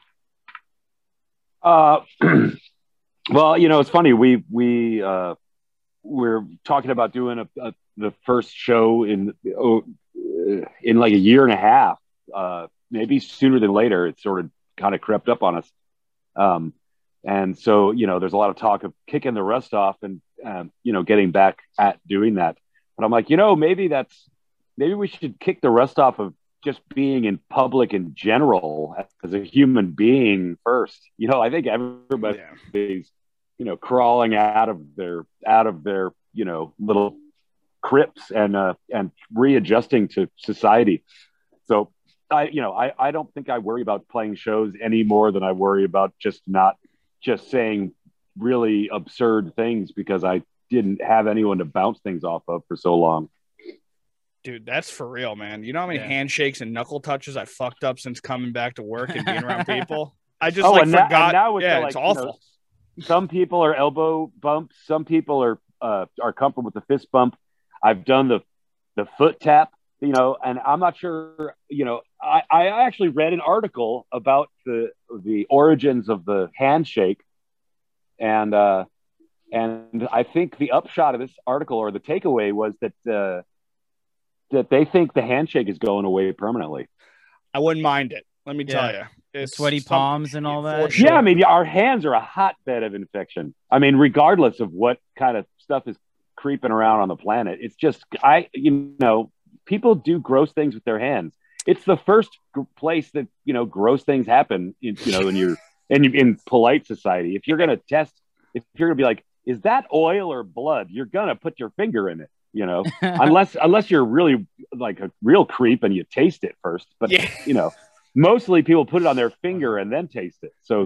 Well, you know, it's funny. We're talking about doing the first show in like a year and a half, maybe sooner than later. It sort of kind of crept up on us. And so, you know, there's a lot of talk of kicking the rust off and, you know, getting back at doing that. But I'm like, you know, maybe we should kick the rust off of just being in public in general as a human being first. You know, I think everybody's, you know, crawling out of their, you know, little crypts and readjusting to society. So I don't think I worry about playing shows any more than I worry about just saying really absurd things, because I didn't have anyone to bounce things off of for so long. Dude, that's for real, man. You know how many handshakes and knuckle touches I fucked up since coming back to work and being around people? I just forgot. Now it's awful. You know, some people are elbow bumps. Some people are comfortable with the fist bump. I've done the foot tap. You know, and I'm not sure, you know, I actually read an article about the origins of the handshake. And I think the upshot of this article, or the takeaway, was that they think the handshake is going away permanently. I wouldn't mind it. Let me tell you. It's sweaty palms and all that. Sure. Yeah, I mean, our hands are a hotbed of infection. I mean, regardless of what kind of stuff is creeping around on the planet, it's just, you know, people do gross things with their hands. It's the first place that, you know, gross things happen, you know, in polite society. If you're going to test, if you're going to be like, is that oil or blood? You're going to put your finger in it, you know, unless you're really like a real creep and you taste it first. But, you know, mostly people put it on their finger and then taste it. So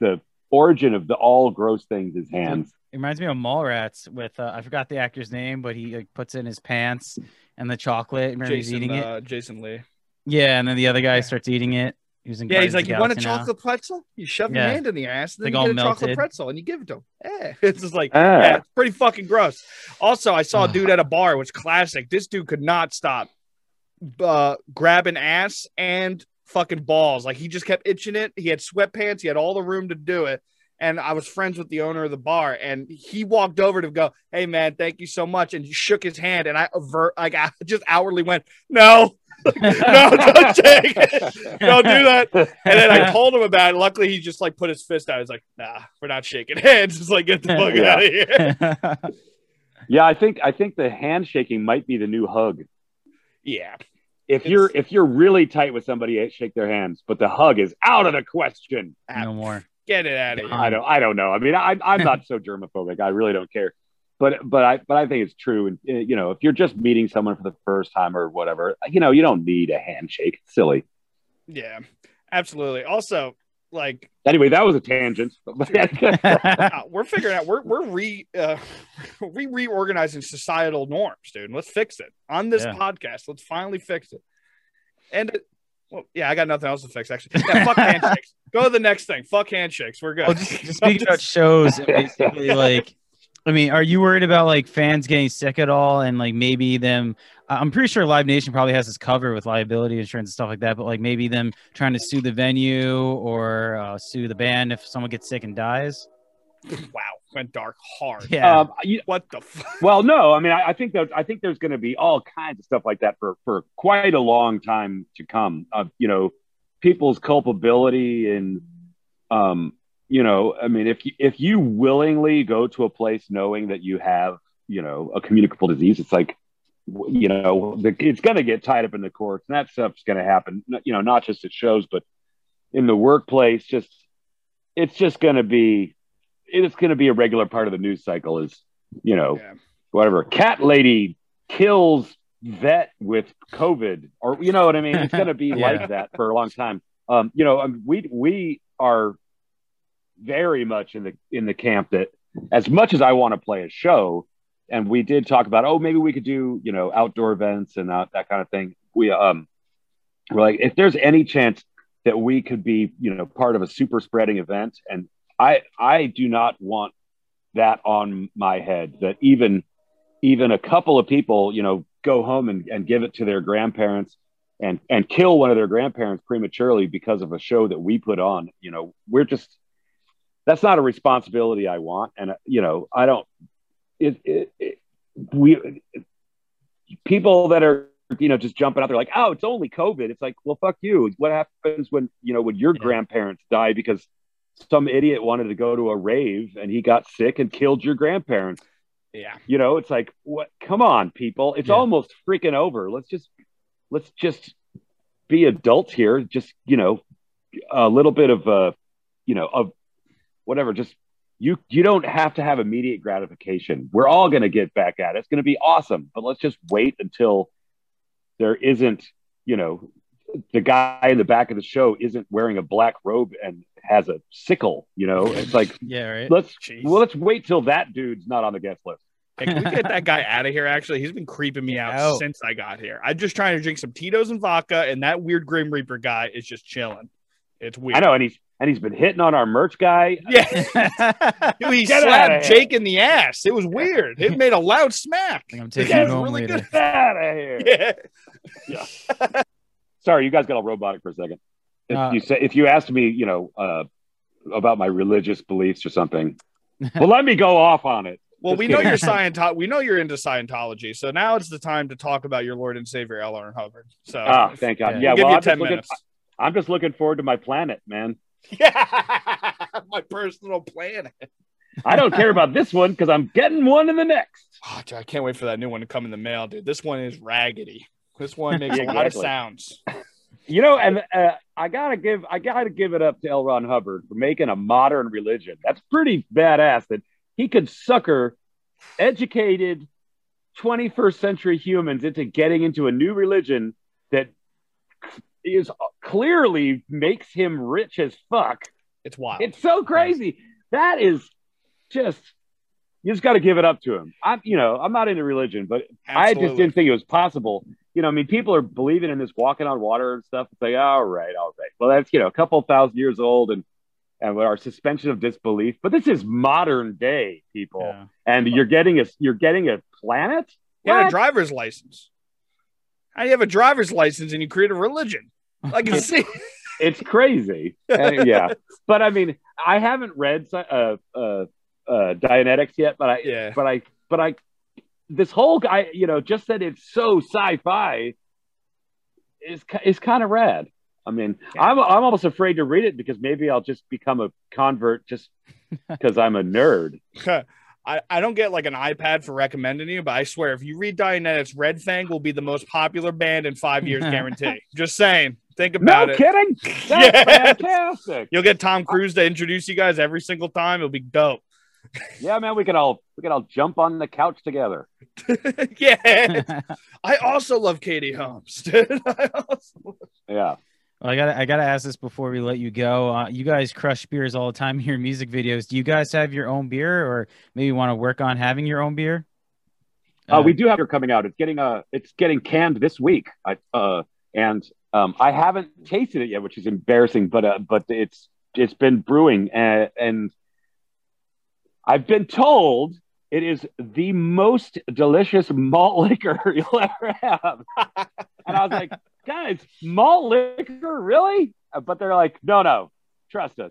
the origin of all gross things is hands. It reminds me of Mallrats with I forgot the actor's name, but he puts it in his pants and the chocolate. Remember he's eating it? Jason Lee. Yeah, and then the other guy starts eating it. He was in Guardians he's like, you want a chocolate pretzel? You shove your hand in the ass, and then you get a chocolate pretzel, and you give it to him. Yeah. It's just like, it's pretty fucking gross. Also, I saw a dude at a bar, which classic. This dude could not stop grabbing ass and fucking balls. Like, he just kept itching it. He had sweatpants. He had all the room to do it. And I was friends with the owner of the bar, and he walked over to go, hey, man, thank you so much. And he shook his hand, and I just outwardly went, no, no, don't take it. Don't do that. And then I told him about it. Luckily, he just, like, put his fist out. I was like, nah, we're not shaking hands. It's like, get the fuck out of here. Yeah, I think the handshaking might be the new hug. Yeah. If you're really tight with somebody, shake their hands. But the hug is out of the question. No more. Get it out of here. I don't know. I mean, I'm not so germophobic. I really don't care. But I think it's true. And, you know, if you're just meeting someone for the first time or whatever, you know, you don't need a handshake. It's silly. Yeah, absolutely. Also, like, anyway, that was a tangent. We're figuring out. We're reorganizing societal norms, dude. Let's fix it on this podcast. Let's finally fix it. And well, yeah, I got nothing else to fix, actually. Yeah, fuck handshakes. Go to the next thing. Fuck handshakes. We're good. Well, just speaking about shows, basically, like, I mean, are you worried about, like, fans getting sick at all? And, like, maybe them – I'm pretty sure Live Nation probably has this covered with liability insurance and stuff like that, but, like, maybe them trying to sue the venue or sue the band if someone gets sick and dies? Wow. went dark hard. Yeah. What the fuck? Well, no, I mean, I think there's going to be all kinds of stuff like that for quite a long time to come. You know, people's culpability and, you know, I mean, if you willingly go to a place knowing that you have, you know, a communicable disease, it's like, you know, it's going to get tied up in the courts, and that stuff's going to happen, you know, not just at shows, but in the workplace. It's going to be a regular part of the news cycle is, you know, yeah. Whatever. Cat lady kills vet with COVID, or, you know what I mean? It's going to be like that for a long time. You know, we are very much in the camp that, as much as I want to play a show, and we did talk about, oh, maybe we could do, you know, outdoor events and that kind of thing. We were like, if there's any chance that we could be, you know, part of a super spreading event. And I do not want that on my head, that even a couple of people, you know, go home and give it to their grandparents and kill one of their grandparents prematurely because of a show that we put on. You know, that's not a responsibility I want. And, you know, I don't, people that are, you know, just jumping out there like, oh, it's only COVID. It's like, well, fuck you. What happens when your grandparents die because some idiot wanted to go to a rave and he got sick and killed your grandparents? Yeah. You know, it's like, what? Come on, people. It's almost freaking over. Let's just be adults here. Just, you know, a little bit of, you know, of whatever, just, You don't have to have immediate gratification. We're all going to get back at it. It's going to be awesome, but let's just wait until there isn't, you know, the guy in the back of the show isn't wearing a black robe and has a sickle, you know? It's like, yeah, right. Let's wait till that dude's not on the guest list. Hey, can we get that guy out of here, actually? He's been creeping me out since I got here. I'm just trying to drink some Tito's and vodka, and that weird Grim Reaper guy is just chilling. It's weird. I know, and he's been hitting on our merch guy. Yeah. He slapped Jake in the ass. It was weird. It made a loud smack. I think I'm taking it home really later. Get out of here. Yeah. Sorry, you guys got all robotic for a second. If you asked me, you know, about my religious beliefs or something, well, let me go off on it. Well, just kidding. We know you're into Scientology, so now it's the time to talk about your Lord and Savior, L. Ron Hubbard. So, thank God. Yeah, well, I'm 10 minutes. I'm just looking forward to my planet, man. Yeah, my personal planet. I don't care about this one because I'm getting one in the next. Oh, dude, I can't wait for that new one to come in the mail, dude. This one is raggedy. This one makes a lot of sounds. You know, and I gotta give it up to L. Ron Hubbard for making a modern religion. That's pretty badass that he could sucker educated 21st century humans into getting into a new religion that is clearly makes him rich as fuck. It's wild. It's so crazy. That is just, you just got to give it up to him. I'm not into religion, but absolutely. I just didn't think it was possible. You know, I mean, people are believing in this walking on water and stuff. It's like, all right. Well, that's, you know, a couple thousand years old and with our suspension of disbelief, but this is modern day people. Yeah. And you're getting a planet? What? Yeah, a driver's license. How do you have a driver's license and you create a religion? I can see. It's crazy. Yeah. But I mean, I haven't read Dianetics yet, but this whole guy, you know, just that it's so sci-fi is kind of rad. I mean, yeah. I'm almost afraid to read it because maybe I'll just become a convert just because I'm a nerd. I don't get like an iPad for recommending you, but I swear if you read Dianetics, Red Fang will be the most popular band in 5 years, guarantee. Just saying. Think about it. No kidding. That's fantastic. You'll get Tom Cruise to introduce you guys every single time. It'll be dope. Yeah, man, we could all jump on the couch together. Yeah. I also love Katie Holmes, dude. Yeah. Well, I gotta ask this before we let you go. You guys crush beers all the time in your music videos. Do you guys have your own beer, or maybe want to work on having your own beer? We do have beer coming out. It's getting canned this week. I haven't tasted it yet, which is embarrassing. But it's been brewing, and I've been told it is the most delicious malt liquor you'll ever have. And I was like, guys, malt liquor, really? But they're like, no, trust us.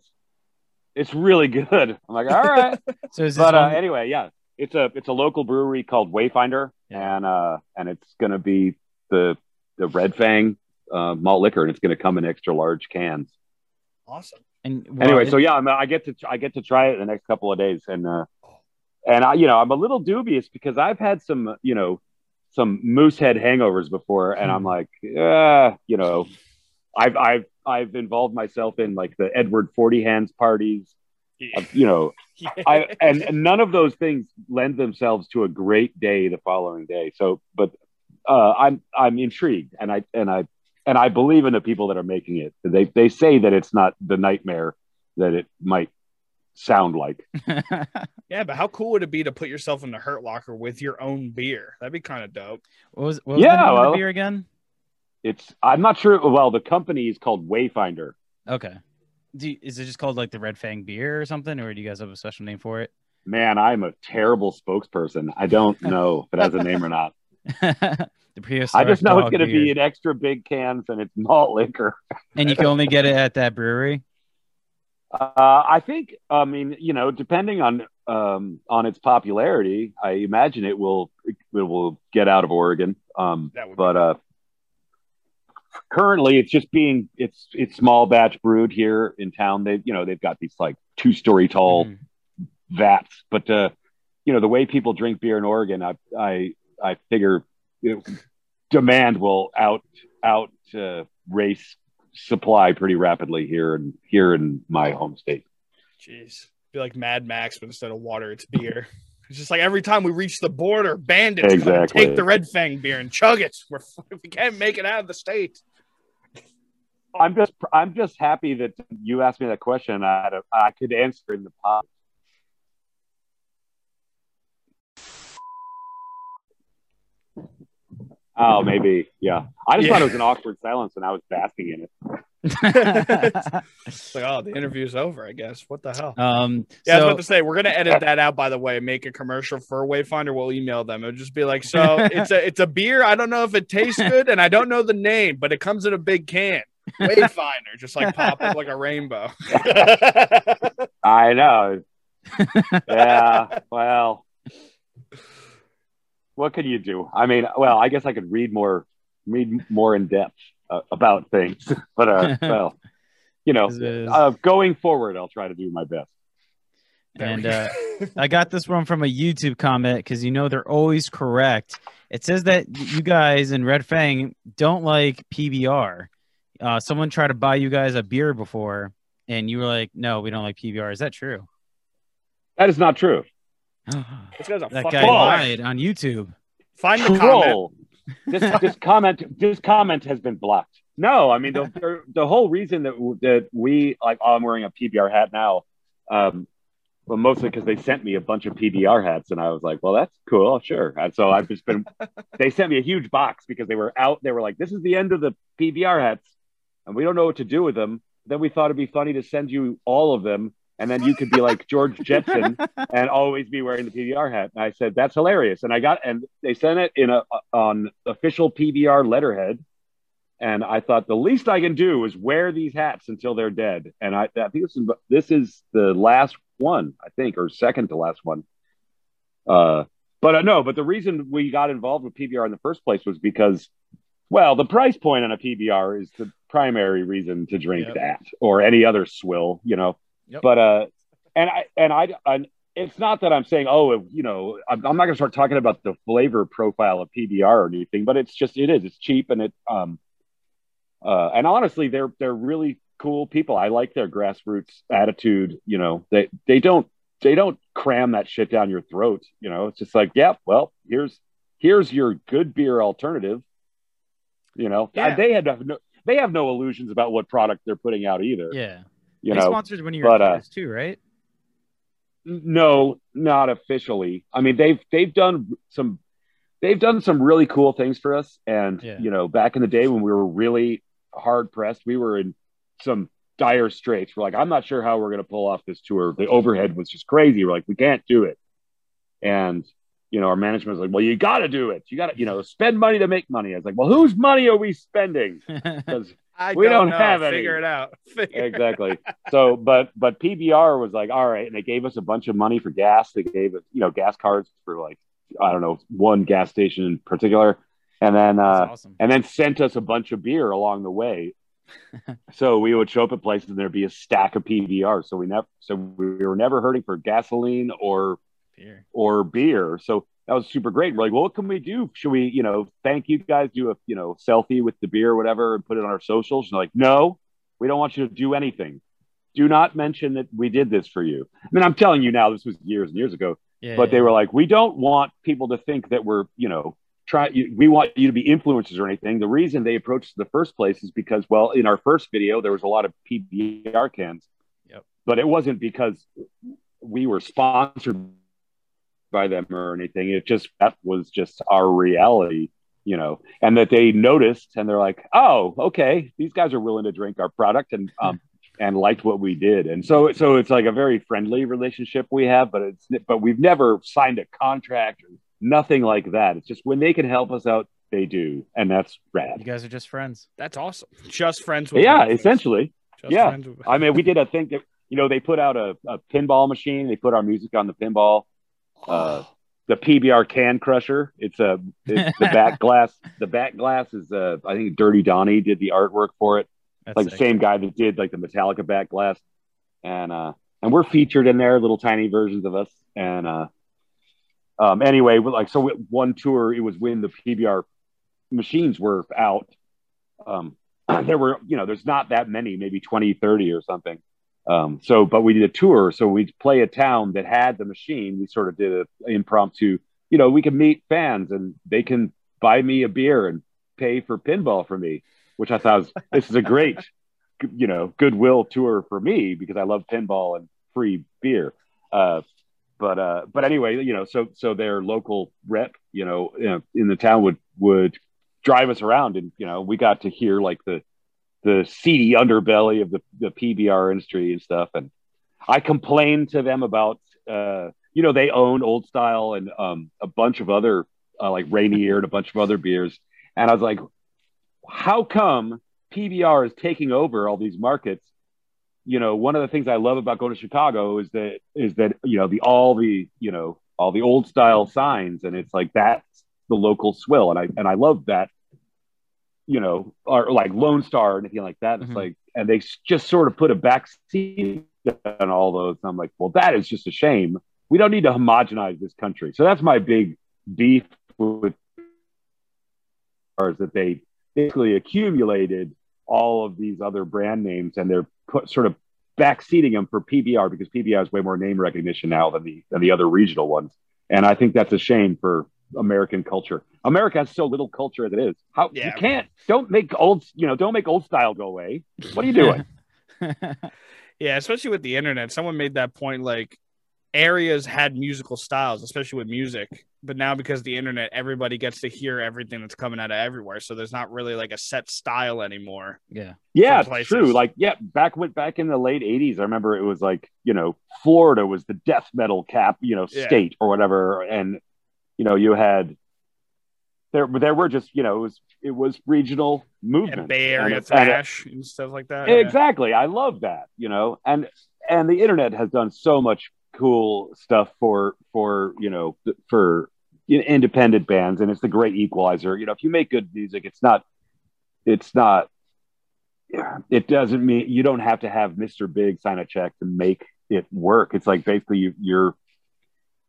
It's really good. I'm like, all right. So is this but one... anyway, yeah, it's a local brewery called Wayfinder, yeah. And it's going to be the Red Fang malt liquor, and it's going to come in extra large cans. Awesome. And anyway, so yeah, I get to try it in the next couple of days, and I, you know, I'm a little dubious because I've had some, you know, some moosehead hangovers before, and I'm like, you know, I've involved myself in like the Edward 40 hands parties, you know, yeah. And none of those things lend themselves to a great day the following day. So, but I'm intrigued, and I believe in the people that are making it. They say that it's not the nightmare that it might sound like. Yeah, but how cool would it be to put yourself in the Hurt Locker with your own beer? That'd be kind of dope. What was yeah, the name of the beer again? I'm not sure. Well, the company is called Wayfinder. Okay. Is it just called like the Red Fang beer or something? Or do you guys have a special name for it? Man, I'm a terrible spokesperson. I don't know if it has a name or not. I just know it's going to be in extra big cans and it's malt liquor. And you can only get it at that brewery? I think, I mean, you know, depending on its popularity, I imagine it will get out of Oregon. Currently it's small batch brewed here in town. They've got these like 2-story tall vats, but you know, the way people drink beer in Oregon, I figure, you know, demand will out race supply pretty rapidly here in my home state. Jeez, be like Mad Max, but instead of water, it's beer. It's just like every time we reach the border, bandits exactly. Take the Red Fang beer and chug it. We can't make it out of the state. I'm just happy that you asked me that question. And I could answer in the pod. Oh, maybe. Yeah. I just thought it was an awkward silence and I was basking in it. It's like, oh, the interview's over, I guess. What the hell? I was about to say, we're going to edit that out, by the way, and make a commercial for Wayfinder. We'll email them. It'll just be like, so it's a beer. I don't know if it tastes good and I don't know the name, but it comes in a big can. Wayfinder, just like pop up like a rainbow. I know. Yeah. Well. What could you do? I mean, well, I guess I could read more in depth about things, but well, you know, going forward, I'll try to do my best. And I got this one from a YouTube comment because, you know, they're always correct. It says that you guys in Red Fang don't like PBR. Someone tried to buy you guys a beer before, and you were like, "No, we don't like PBR." Is that true? That is not true. That guy lied on YouTube. Find the comment. This comment has been blocked. No, I mean the whole reason that we like. Oh, I'm wearing a PBR hat now, but mostly because they sent me a bunch of PBR hats, and I was like, well, that's cool, sure. And so I've just been. They sent me a huge box because they were out. They were like, this is the end of the PBR hats, and we don't know what to do with them. Then we thought it'd be funny to send you all of them. And then you could be like George Jetson and always be wearing the PBR hat. And I said, that's hilarious. And they sent it in on official PBR letterhead. And I thought the least I can do is wear these hats until they're dead. And I think this is the last one, I think, or second to last one. But the reason we got involved with PBR in the first place was because, well, the price point on a PBR is the primary reason to drink that or any other swill, you know. Yep. But and it's not that I'm saying, oh, you know, I'm not going to start talking about the flavor profile of PBR or anything, but it's just it's cheap and and honestly, they're really cool people. I like their grassroots attitude. You know, they don't cram that shit down your throat. You know, it's just like, yeah, well, here's your good beer alternative. You know, yeah. They have no illusions about what product they're putting out either. Yeah. They sponsored when you were in class too, right? No, not officially. I mean, they've done some really cool things for us, and you know, back in the day when we were really hard pressed, we were in some dire straits. We're like, I'm not sure how we're going to pull off this tour. The overhead was just crazy. We're like, we can't do it, and you know, our management was like, well, you got to do it. You got to, you know, spend money to make money. I was like, well, whose money are we spending? Because We don't know. Figure it out. Exactly. So, but PBR was like, all right. And they gave us a bunch of money for gas. They gave us, you know, gas cards for like, I don't know, one gas station in particular. And then, awesome. And then sent us a bunch of beer along the way. So we would show up at places and there'd be a stack of PBR. So we were never hurting for gasoline or beer. So that was super great. We're like, well, what can we do? Should we, you know, thank you guys, do a, you know, selfie with the beer or whatever and put it on our socials? And they're like, no, we don't want you to do anything. Do not mention that we did this for you. I mean, I'm telling you now, this was years and years ago, they were like, we don't want people to think that we're, you know, we want you to be influencers or anything. The reason they approached the first place is because, well, in our first video, there was a lot of PBR cans, but it wasn't because we were sponsored by them or anything. It just, that was just our reality, you know, and that they noticed and they're like, oh, okay, these guys are willing to drink our product and liked what we did. And so it's like a very friendly relationship we have, but we've never signed a contract or nothing like that. It's just when they can help us out, they do. And that's rad. You guys are just friends. That's awesome. Just friends. Essentially. I mean, we did a thing that, you know, they put out a pinball machine. They put our music on the pinball, the PBR can crusher. It's the back glass. The back glass is, I think Dirty Donnie did the artwork for it. That's like sick. The same guy that did like the Metallica back glass. And we're featured in there, little tiny versions of us. And, anyway, like, so one tour, it was when the PBR machines were out. There were, you know, there's not that many, maybe 20, 30 or something. But we did a tour. So we'd play a town that had the machine. We sort of did an impromptu, you know, we can meet fans and they can buy me a beer and pay for pinball for me, which I thought was, this is a great, you know, goodwill tour for me because I love pinball and free beer. But anyway, you know, so their local rep, you know, in the town would drive us around, and you know, we got to hear like the seedy underbelly of the PBR industry and stuff. And I complained to them about, you know, they own Old Style and a bunch of other like Rainier and a bunch of other beers, and I was like, how come PBR is taking over all these markets? You know, one of the things I love about going to Chicago is that, you know, all the Old Style signs, and it's like, that's the local swill. And I love that, you know, or like Lone Star and anything like that. It's like, and they just sort of put a backseat on all those. And I'm like, well, that is just a shame. We don't need to homogenize this country. So that's my big beef with PBR, is that they basically accumulated all of these other brand names and they're sort of backseating them for PBR, because PBR has way more name recognition now than the other regional ones. And I think that's a shame for American culture. America has so little culture as it is. Don't make Old Style go away. What are you doing? Yeah, especially with the internet. Someone made that point, like areas had musical styles, especially with music. But now because of the internet, everybody gets to hear everything that's coming out of everywhere. So there's not really like a set style anymore. Yeah, it's true. Like, yeah, back in the late 80s, I remember it was like, you know, Florida was the death metal state or whatever. And, you know, you had, there were just, you know, it was regional movement. And Bay Area thrash and stuff like that. Exactly. Yeah. I love that, you know, and the internet has done so much cool stuff for independent bands, and it's the great equalizer. You know, if you make good music, it doesn't mean you don't have to have Mr. Big sign a check to make it work. It's like basically your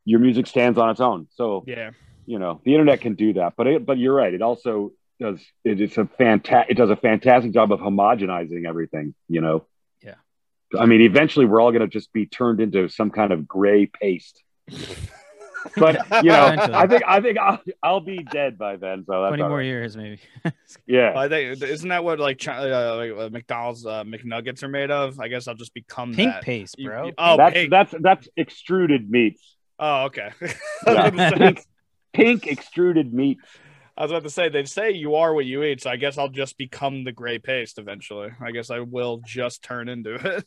music stands on its own. So yeah, you know, the internet can do that, but you're right. It also does. It does a fantastic job of homogenizing everything, you know? I mean, eventually we're all going to just be turned into some kind of gray paste. But, you know, I think I'll be dead by then. So that's 20 more years, maybe. Yeah. Well, I think, isn't that what like McDonald's McNuggets are made of? I guess I'll just become pink that. Paste, bro. That's extruded meats. Oh, okay. Yeah. Pink extruded meats. I was about to say, they say you are what you eat, so I guess I'll just become the gray paste eventually. I guess I will just turn into it.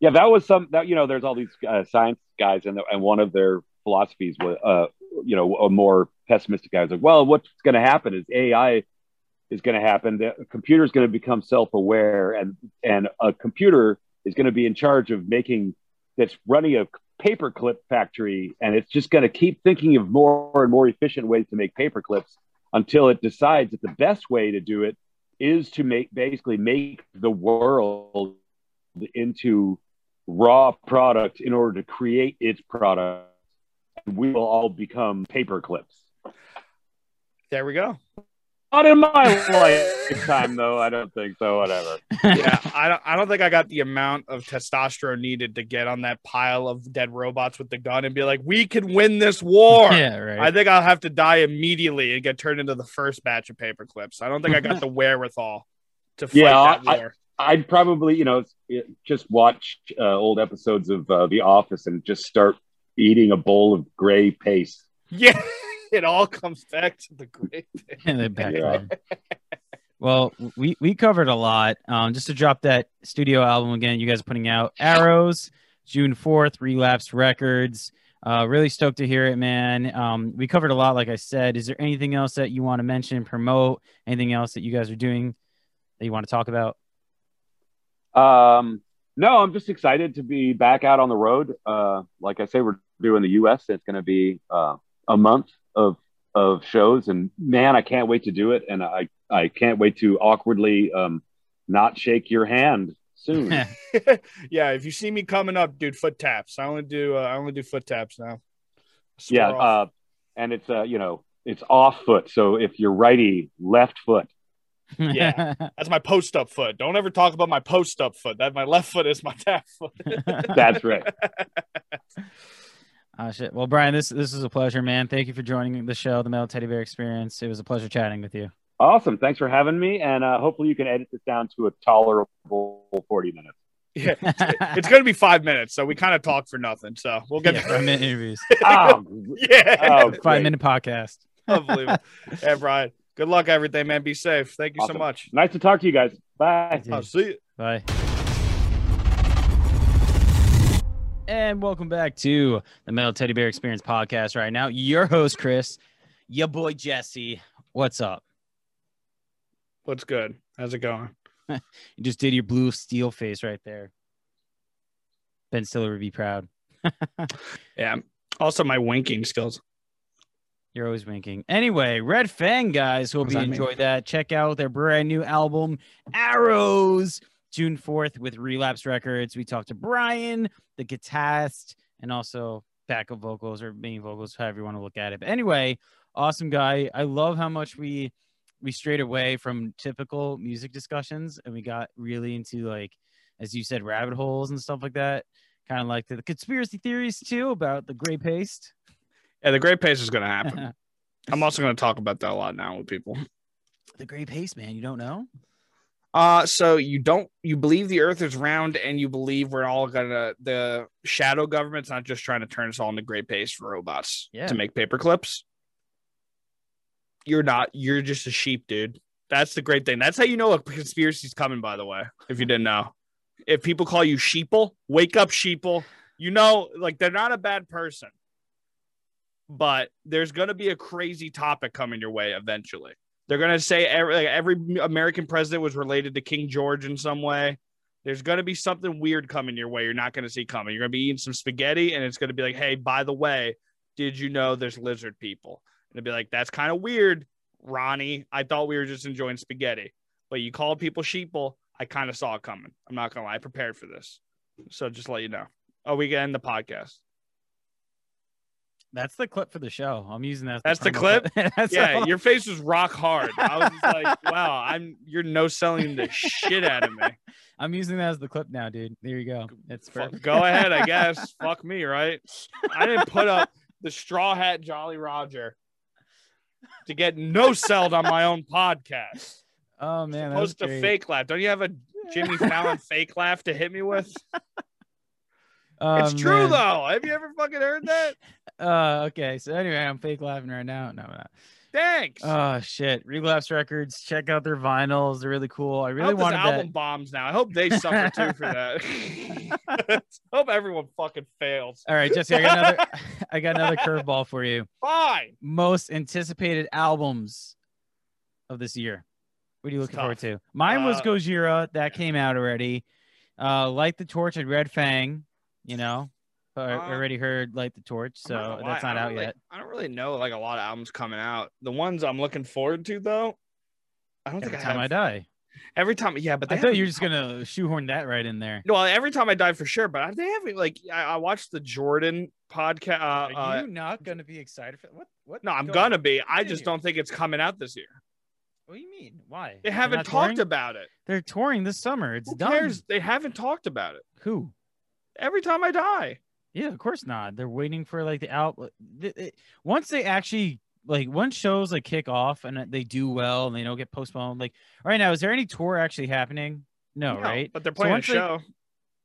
Yeah, that was you know, there's all these science guys, and one of their philosophies was, you know, a more pessimistic guy was like, well, what's going to happen is AI is going to happen. The computer is going to become self-aware, and a computer is going to be in charge of making, that's running a paperclip factory, and it's just going to keep thinking of more and more efficient ways to make paperclips until it decides that the best way to do it is to basically make the world into raw product in order to create its product. And we will all become paperclips. There we go. Not in my lifetime, though. I don't think so. Whatever. Yeah, I don't think I got the amount of testosterone needed to get on that pile of dead robots with the gun and be like, "We can win this war." Yeah, right. I think I'll have to die immediately and get turned into the first batch of paperclips. I don't think I got the wherewithal to fight that war. I'd probably, just watch old episodes of The Office and just start eating a bowl of gray paste. Yeah. It all comes back to the great thing. And then back on. Well, we covered a lot. Just to drop that studio album again, you guys are putting out ARROWS, June 4th, Relapse Records. Really stoked to hear it, man. We covered a lot, like I said. Is there anything else that you want to mention, promote? Anything else that you guys are doing that you want to talk about? No, I'm just excited to be back out on the road. Like I say, we're doing the U.S. It's going to be a month of shows, and man, I can't wait to do it, and I can't wait to awkwardly not shake your hand soon. Yeah, if you see me coming up, dude, foot taps. I only do foot taps now. Yeah, and it's it's off foot, so if you're righty, left foot. Yeah, that's my post up foot. Don't ever talk about my post up foot. That my left foot is my tap foot. That's right. Shit. Well, Bryan, this was a pleasure, man. Thank you for joining the show, The Metal Teddy Bear Experience. It was a pleasure chatting with you. Awesome. Thanks for having me. And hopefully you can edit this down to a tolerable 40 minutes. Yeah, it's going to be 5 minutes, so we kind of talk for nothing. So we'll get 5-minute interviews. Oh, yeah. Oh, 5-minute podcast. Unbelievable. Yeah, Bryan, good luck everything, man. Be safe. Thank you so much. Nice to talk to you guys. Bye. I'll see you. Bye. And welcome back to the Metal Teddy Bear Experience podcast right now. Your host, Chris, your boy, Jesse. What's up? What's good? How's it going? You just did your blue steel face right there. Ben Stiller would be proud. Yeah. Also, my winking skills. You're always winking. Anyway, Red Fang, guys. Hope you enjoyed that. Check out their brand new album, ARROWS. June 4th with Relapse Records. We talked to Bryan, the guitarist, and also backup vocals or main vocals, however you want to look at it. But anyway, awesome guy. I love how much we strayed away from typical music discussions, and we got really into, like, as you said, rabbit holes and stuff like that. Kind of like the conspiracy theories too about the gray paste. Yeah, the gray paste is going to happen. I'm also going to talk about that a lot now with people. The gray paste, man. You don't know? So you believe the earth is round, and you believe we're all the shadow government's not just trying to turn us all into gray paste robots to make paper clips. You're not, you're just a sheep, dude. That's the great thing. That's how you know a conspiracy's coming, by the way, if you didn't know. If people call you sheeple, wake up sheeple, like they're not a bad person, but there's going to be a crazy topic coming your way eventually. They're going to say every American president was related to King George in some way. There's going to be something weird coming your way. You're not going to see coming. You're going to be eating some spaghetti, and it's going to be like, hey, by the way, did you know there's lizard people? And it'd be like, that's kind of weird, Ronnie. I thought we were just enjoying spaghetti, but you called people sheeple. I kind of saw it coming. I'm not going to lie. I prepared for this. So just let you know. Oh, we can end the podcast. That's the clip for the show. I'm using that. That's the clip? Yeah, your face was rock hard. I was just like, wow, you're no selling the shit out of me. I'm using that as the clip now, dude. There you go. It's perfect. Go ahead, I guess. Fuck me, right? I didn't put up the Straw Hat Jolly Roger to get no selled on my own podcast. Oh, man. I'm supposed to fake laugh. Don't you have a Jimmy Fallon fake laugh to hit me with? It's true, man. Though. Have you ever fucking heard that? Okay. So anyway, I'm fake laughing right now. No, I'm not. Thanks. Oh shit. Relapse Records. Check out their vinyls. They're really cool. I really want album bombs now. I hope they suffer too for that. Hope everyone fucking fails. All right, Jesse, I got another curveball for you. Fine. Most anticipated albums of this year. What are you looking forward to? Mine was Gojira. That came out already. Light the Torch and Red Fang. You know, I already heard Light the Torch, so that's not out yet. I don't really know like a lot of albums coming out. The ones I'm looking forward to though, I don't think I have. Every Time I Die. Every Time, yeah, but I thought you were just gonna shoehorn that right in there. No, Every Time I Die for sure, but they haven't like I watched the Jordan podcast. Are you not gonna be excited for what? No, I'm gonna be. I just don't think it's coming out this year. What do you mean? Why? They haven't talked about it. They're touring this summer. It's done. They haven't talked about it. Who? Every Time I Die. Yeah, of course not. They're waiting for like the outlet. Once they actually like once shows like kick off and they do well and they don't get postponed. Like right now, is there any tour actually happening? No, right? But they're playing a show.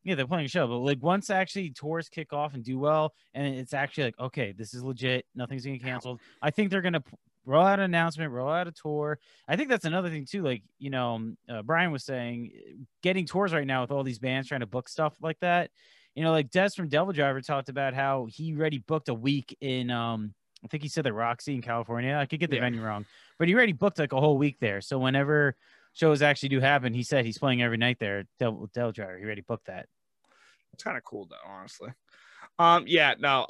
Yeah, they're playing a show. But like once actually tours kick off and do well, and it's actually like okay, this is legit. Nothing's gonna get canceled. I think they're gonna roll out an announcement, roll out a tour. I think that's another thing too. Like, you know, Bryan was saying, getting tours right now with all these bands trying to book stuff like that. You know, like Des from Devil Driver talked about how he already booked a week in, I think he said the Roxy in California. I could get the venue wrong, but he already booked like a whole week there. So whenever shows actually do happen, he said he's playing every night there. Devil Driver, he already booked that. It's kind of cool though, honestly. Yeah, no,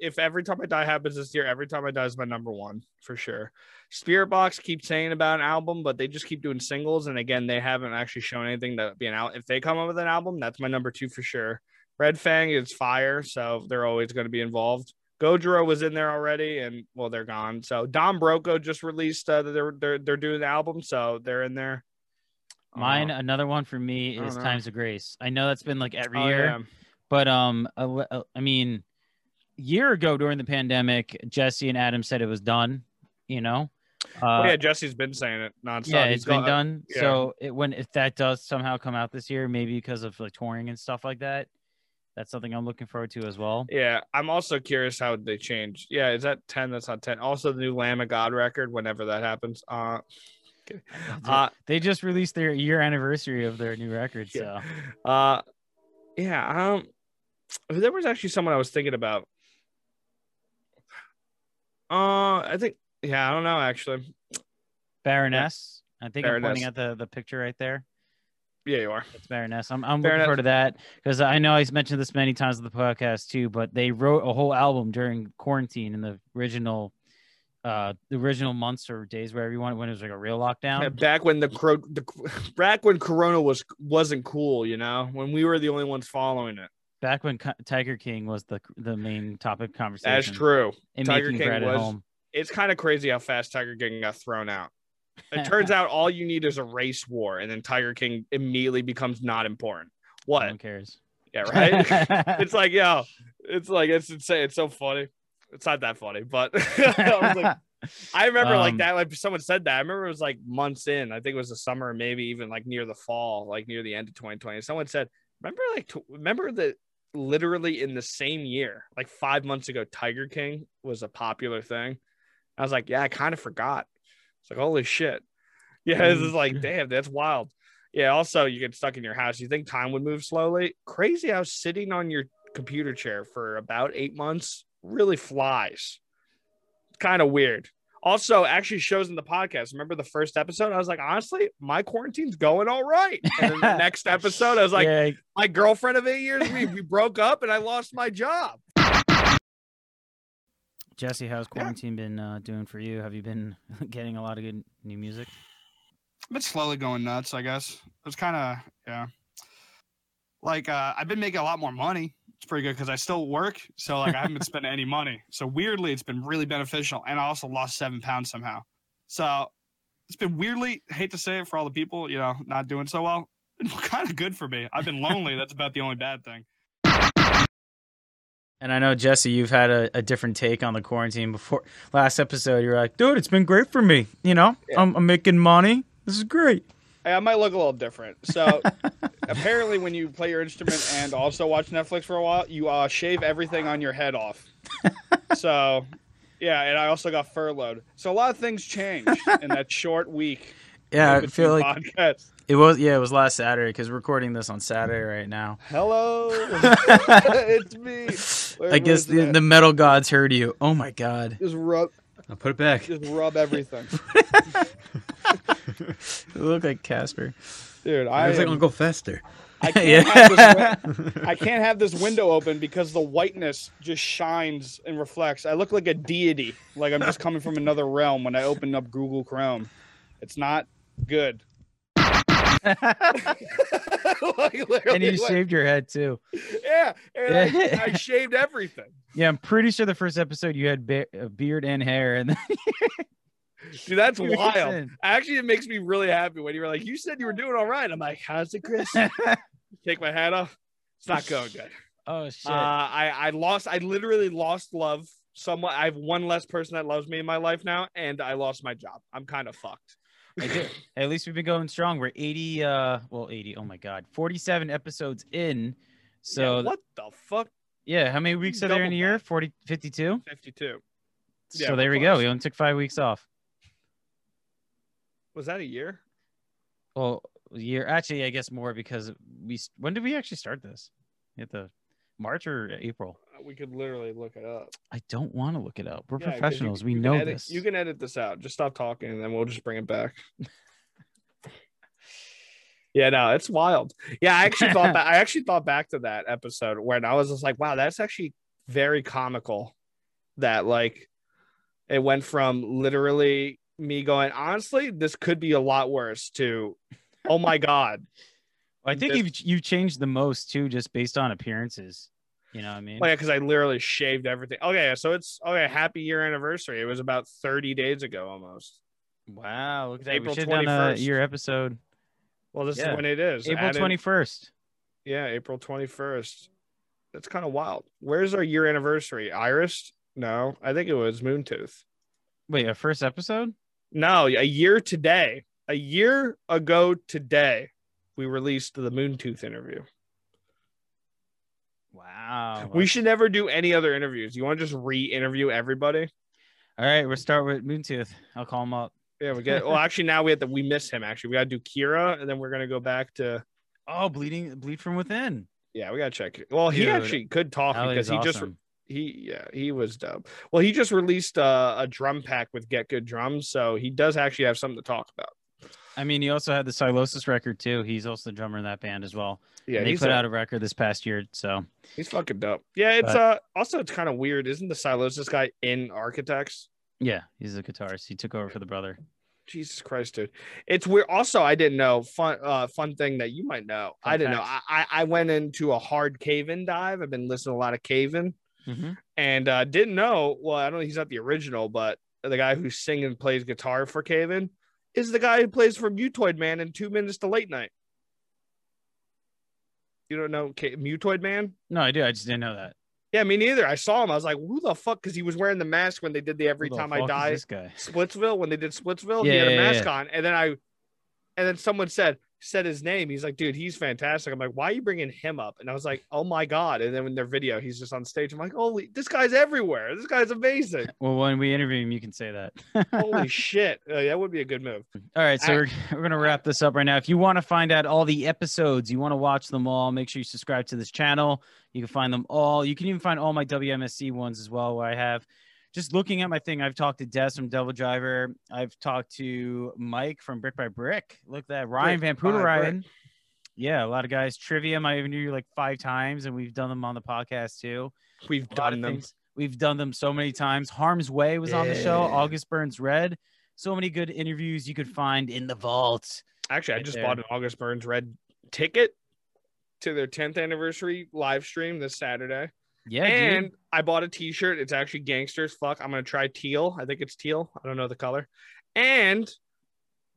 if Every Time I Die happens this year, Every Time I Die is my number one for sure. Spirit Box keeps saying about an album, but they just keep doing singles. And again, they haven't actually shown anything that being out. If they come up with an album, that's my number two for sure. Red Fang is fire. So they're always going to be involved. Gojira was in there already and well, they're gone. So Don Broco just released, they're doing the album. So they're in there. Mine. Another one for me is Times of Grace. I know that's been like every year. Yeah. But, I mean, a year ago during the pandemic, Jesse and Adam said it was done, you know? Yeah, Jesse's been saying it nonstop. Yeah, it's been done. Yeah. So if that does somehow come out this year, maybe because of like touring and stuff like that, that's something I'm looking forward to as well. Yeah, I'm also curious how they change. Yeah, is that 10? That's not 10. Also, the new Lamb of God record, whenever that happens. They just released their year anniversary of their new record, so. Yeah. There was actually someone I was thinking about. I think, yeah, I don't know, actually. Baroness. Yeah. I think Baroness. I'm pointing at the picture right there. Yeah, you are. It's Baroness. I'm looking forward to that because I know I've mentioned this many times in the podcast too, but they wrote a whole album during quarantine in the original months or days where everyone when it was like a real lockdown, back when back when Corona wasn't cool, you know, when we were the only ones following it, back when Tiger King was the main topic conversation. That's true. Tiger King was. It's kind of crazy how fast Tiger King got thrown out. It turns out all you need is a race war, and then Tiger King immediately becomes not important. What? Who cares? Yeah, right. It's like yo, it's like it's insane. It's so funny. It's not that funny, but I, was like, I remember like that, like someone said that. I remember it was like months in, I think it was the summer, maybe even like near the fall, like near the end of 2020. Someone said, remember that literally in the same year, like 5 months ago, Tiger King was a popular thing. I was like, yeah, I kind of forgot. It's like, holy shit. Yeah. This is like, damn, that's wild. Yeah. Also you get stuck in your house. You think time would move slowly. Crazy how sitting on your computer chair for about 8 months really flies. Kind of weird. Also actually shows in the podcast. Remember the first episode? I was like, honestly, my quarantine's going all right. And then the next episode, I was like, yeah. My girlfriend of 8 years, we broke up and I lost my job. Jesse, how's quarantine been doing for you? Have you been getting a lot of good new music? I've been slowly going nuts, I guess. It's kind of, yeah. Like, I've been making a lot more money. It's pretty good because I still work, so like I haven't been spending any money. So weirdly, it's been really beneficial, and I also lost 7 pounds somehow. So it's been weirdly, hate to say it for all the people, you know, not doing so well. It's kind of good for me. I've been lonely. That's about the only bad thing. And I know, Jesse, you've had a different take on the quarantine before. Last episode, you were like, dude, it's been great for me. You know, yeah. I'm making money. This is great. I might look a little different. So apparently when you play your instrument and also watch Netflix for a while, you shave everything on your head off. So, yeah, and I also got furloughed. So a lot of things changed in that short week. Yeah, I feel like podcasts. It was last Saturday because we're recording this on Saturday right now. Hello. It's me. I guess the metal gods heard you. Oh, my God. Just rub I'll put it back. Just rub everything. You look like Casper. Dude, I was like, I'm gonna go faster. I can't, I can't have this window open because the whiteness just shines and reflects. I look like a deity. Like I'm just coming from another realm when I open up Google Chrome. It's not good. And you shaved your head too. Yeah, and I shaved everything. Yeah, I'm pretty sure the first episode you had beard and hair, and then dude, that's wild. Actually, it makes me really happy when you were like, you said you were doing all right. I'm like, how's it, Chris? Take my hat off. It's not going good. Oh, shit. I literally lost love. Someone, I have one less person that loves me in my life now, and I lost my job. I'm kind of fucked. At least we've been going strong. We're 80. Oh my God. 47 episodes in. So yeah, what the fuck? Yeah. How many weeks are there in a year? 40, 52? 52. Yeah, so there we go. We only took 5 weeks off. Was that a year? Well, year. Actually, I guess more because when did we actually start this? At the March or April? We could literally look it up. I don't want to look it up. We're professionals. We know this. You can edit this out. Just stop talking and then we'll just bring it back. Yeah, no, it's wild. Yeah, I actually thought back to that episode when I was just like, wow, that's actually very comical that like it went from literally me going, honestly, this could be a lot worse to, oh my God. Well, I think you've changed the most too, just based on appearances. You know what I mean? Oh, yeah, because I literally shaved everything. Okay, so it's happy year anniversary. It was about 30 days ago almost. Wow, look at that. April 21st. Your episode. Well, this is when it is. April 21st. Yeah, April 21st. That's kind of wild. Where's our year anniversary? Iris? No, I think it was Moontooth. Wait, our first episode? No, a year today. A year ago today, we released the Moontooth interview. Wow. We should never do any other interviews. You want to just re-interview everybody? All right, we'll start with Moontooth. I'll call him up. Yeah, we get. Well, actually, now we miss him. Actually, we got to do Kira, and then we're gonna go back to bleed from within. Yeah, we gotta check it. Well, dude, he actually could talk because he awesome. He was dope. Well, he just released a drum pack with Get Good Drums, so he does actually have something to talk about. I mean, he also had the Sylosis record too. He's also the drummer in that band as well. Yeah, he put out a record this past year, so he's fucking dope. Yeah, it's also it's kind of weird, isn't the Sylosis guy in Architects? Yeah, he's a guitarist. He took over for the brother. Jesus Christ, dude, it's weird. Also, I didn't know fun thing that you might know. Fun I didn't facts. Know. I went into a hard Cave In dive. I've been listening to a lot of Cave In, and didn't know. Well, I don't know. He's not the original, but the guy who sings and plays guitar for Cave In is the guy who plays for Mutoid Man in 2 Minutes to Late Night. You don't know Mutoid Man? No, I do. I just didn't know that. Yeah, me neither. I saw him. I was like, who the fuck? Because he was wearing the mask when they did the Every Time I Die Splitsville. When they did Splitsville, he had a mask on. And then someone said his name. He's like, dude, he's fantastic. I'm like, why are you bringing him up? And I was like, oh my God. And then in their video, he's just on stage. I'm like, holy, this guy's everywhere. This guy's amazing. Well, when we interview him, you can say that. Holy shit. That would be a good move. All right. So we're going to wrap this up right now. If you want to find out all the episodes, you want to watch them all, make sure you subscribe to this channel. You can find them all. You can even find all my WMSC ones as well, where I have just looking at my thing. I've talked to Des from Devil Driver. I've talked to Mike from Brick by Brick. Look at that. Ryan Van Poodle Ryan. Yeah, a lot of guys. Trivium, I even knew like 5 times, and we've done them on the podcast too. We've done them. We've done them so many times. Harm's Way was on the show. August Burns Red. So many good interviews you could find in the vault. Actually, I just bought an August Burns Red ticket to their 10th anniversary live stream this Saturday. Yeah, and dude, I bought a t-shirt. It's actually gangsters. Fuck, I'm gonna try teal. I think it's teal. I don't know the color. And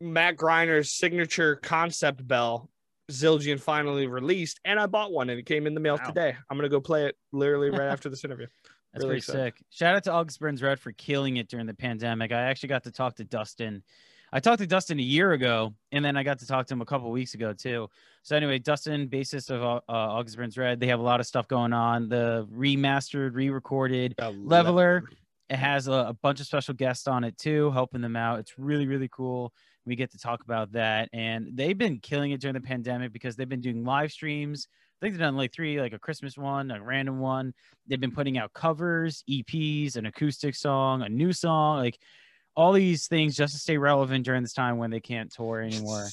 Matt Griner's signature concept bell, Zildjian, finally released. And I bought one, and it came in the mail today. I'm gonna go play it literally right after this interview. That's really sick. Shout out to August Burns Red for killing it during the pandemic. I actually got to talk to Dustin. I talked to Dustin a year ago, and then I got to talk to him a couple of weeks ago too. So anyway, Dustin, bassist of August Burns Red, they have a lot of stuff going on. The remastered, re-recorded Leveler. It has a bunch of special guests on it too, helping them out. It's really, really cool. We get to talk about that. And they've been killing it during the pandemic because they've been doing live streams. think they've done like three, like a Christmas one, a random one. They've been putting out covers, EPs, an acoustic song, a new song, like all these things just to stay relevant during this time when they can't tour anymore.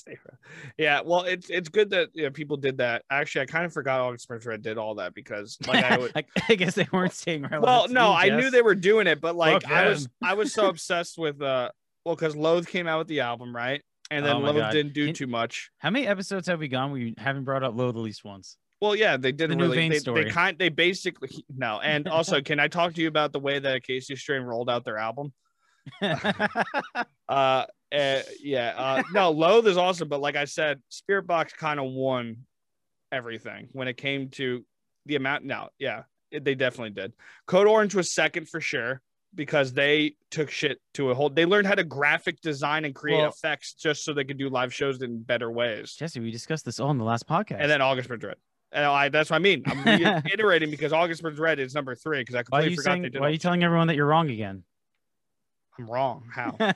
Yeah, well, it's good that people did that. Actually, I kind of forgot August Burns Red did all that because like I guess they weren't staying relevant. Well, no, I knew they were doing it, but like I was so obsessed with well, because Loathe came out with the album, right? And then Loathe didn't do too much. How many episodes have we gone where you haven't brought up Loathe at least once? Well, yeah, they didn't really. They basically no. And also, can I talk to you about the way that Acacia Strain rolled out their album? No, Loathe is awesome, but like I said, Spirit Box kind of won everything when it came to the amount. Now, yeah, they definitely did. Code Orange was second for sure because they took shit to a whole. They learned how to graphic design and create effects just so they could do live shows in better ways. Jesse, we discussed this all in the last podcast. And then August Burns Red. And that's what I mean. I'm reiterating because August Burns Red is number 3 because I completely forgot they did it. Why are you telling everyone that you're wrong again? I'm wrong. How? No,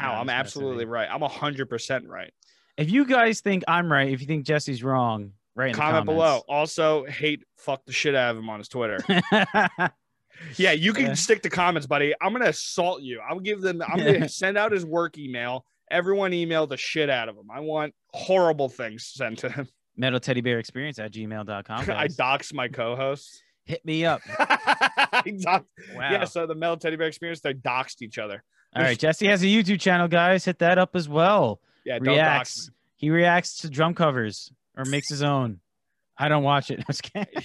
I'm absolutely right. I'm 100% right. If you guys think I'm right, if you think Jesse's wrong, write in the comments below. Also, fuck the shit out of him on his Twitter. Yeah, you can stick to comments, buddy. I'm gonna assault you. I'm gonna send out his work email. Everyone email the shit out of him. I want horrible things sent to him. metalteddybearexperience@gmail.com. I dox my co-host. Hit me up. Yeah, so the Metal Teddy Bear Experience, they doxed each other. All right, Jesse has a YouTube channel, guys. Hit that up as well. Yeah, don't dox me. He reacts to drum covers or makes his own. I don't watch it.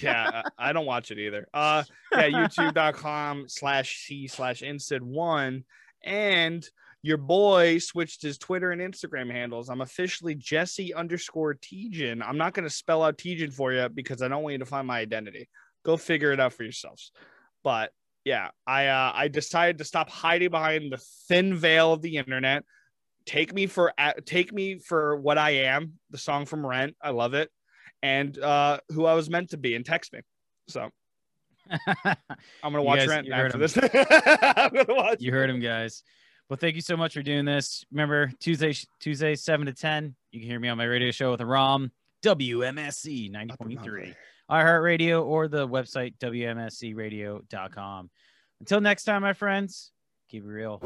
Yeah, I don't watch it either. Yeah, youtube.com/c/insid1. And your boy switched his Twitter and Instagram handles. I'm officially Jesse_Tejin. I'm not going to spell out Tejin for you because I don't want you to find my identity. Go figure it out for yourselves. But yeah, I decided to stop hiding behind the thin veil of the internet. Take me for what I am. The song from Rent, I love it, and who I was meant to be, and text me. So I'm gonna watch Rent after this. You heard him, guys. Well, thank you so much for doing this. Remember Tuesday 7 to 10. You can hear me on my radio show with Aram WMSC 90.3. iHeartRadio or the website WMSCradio.com. Until next time, my friends, keep it real.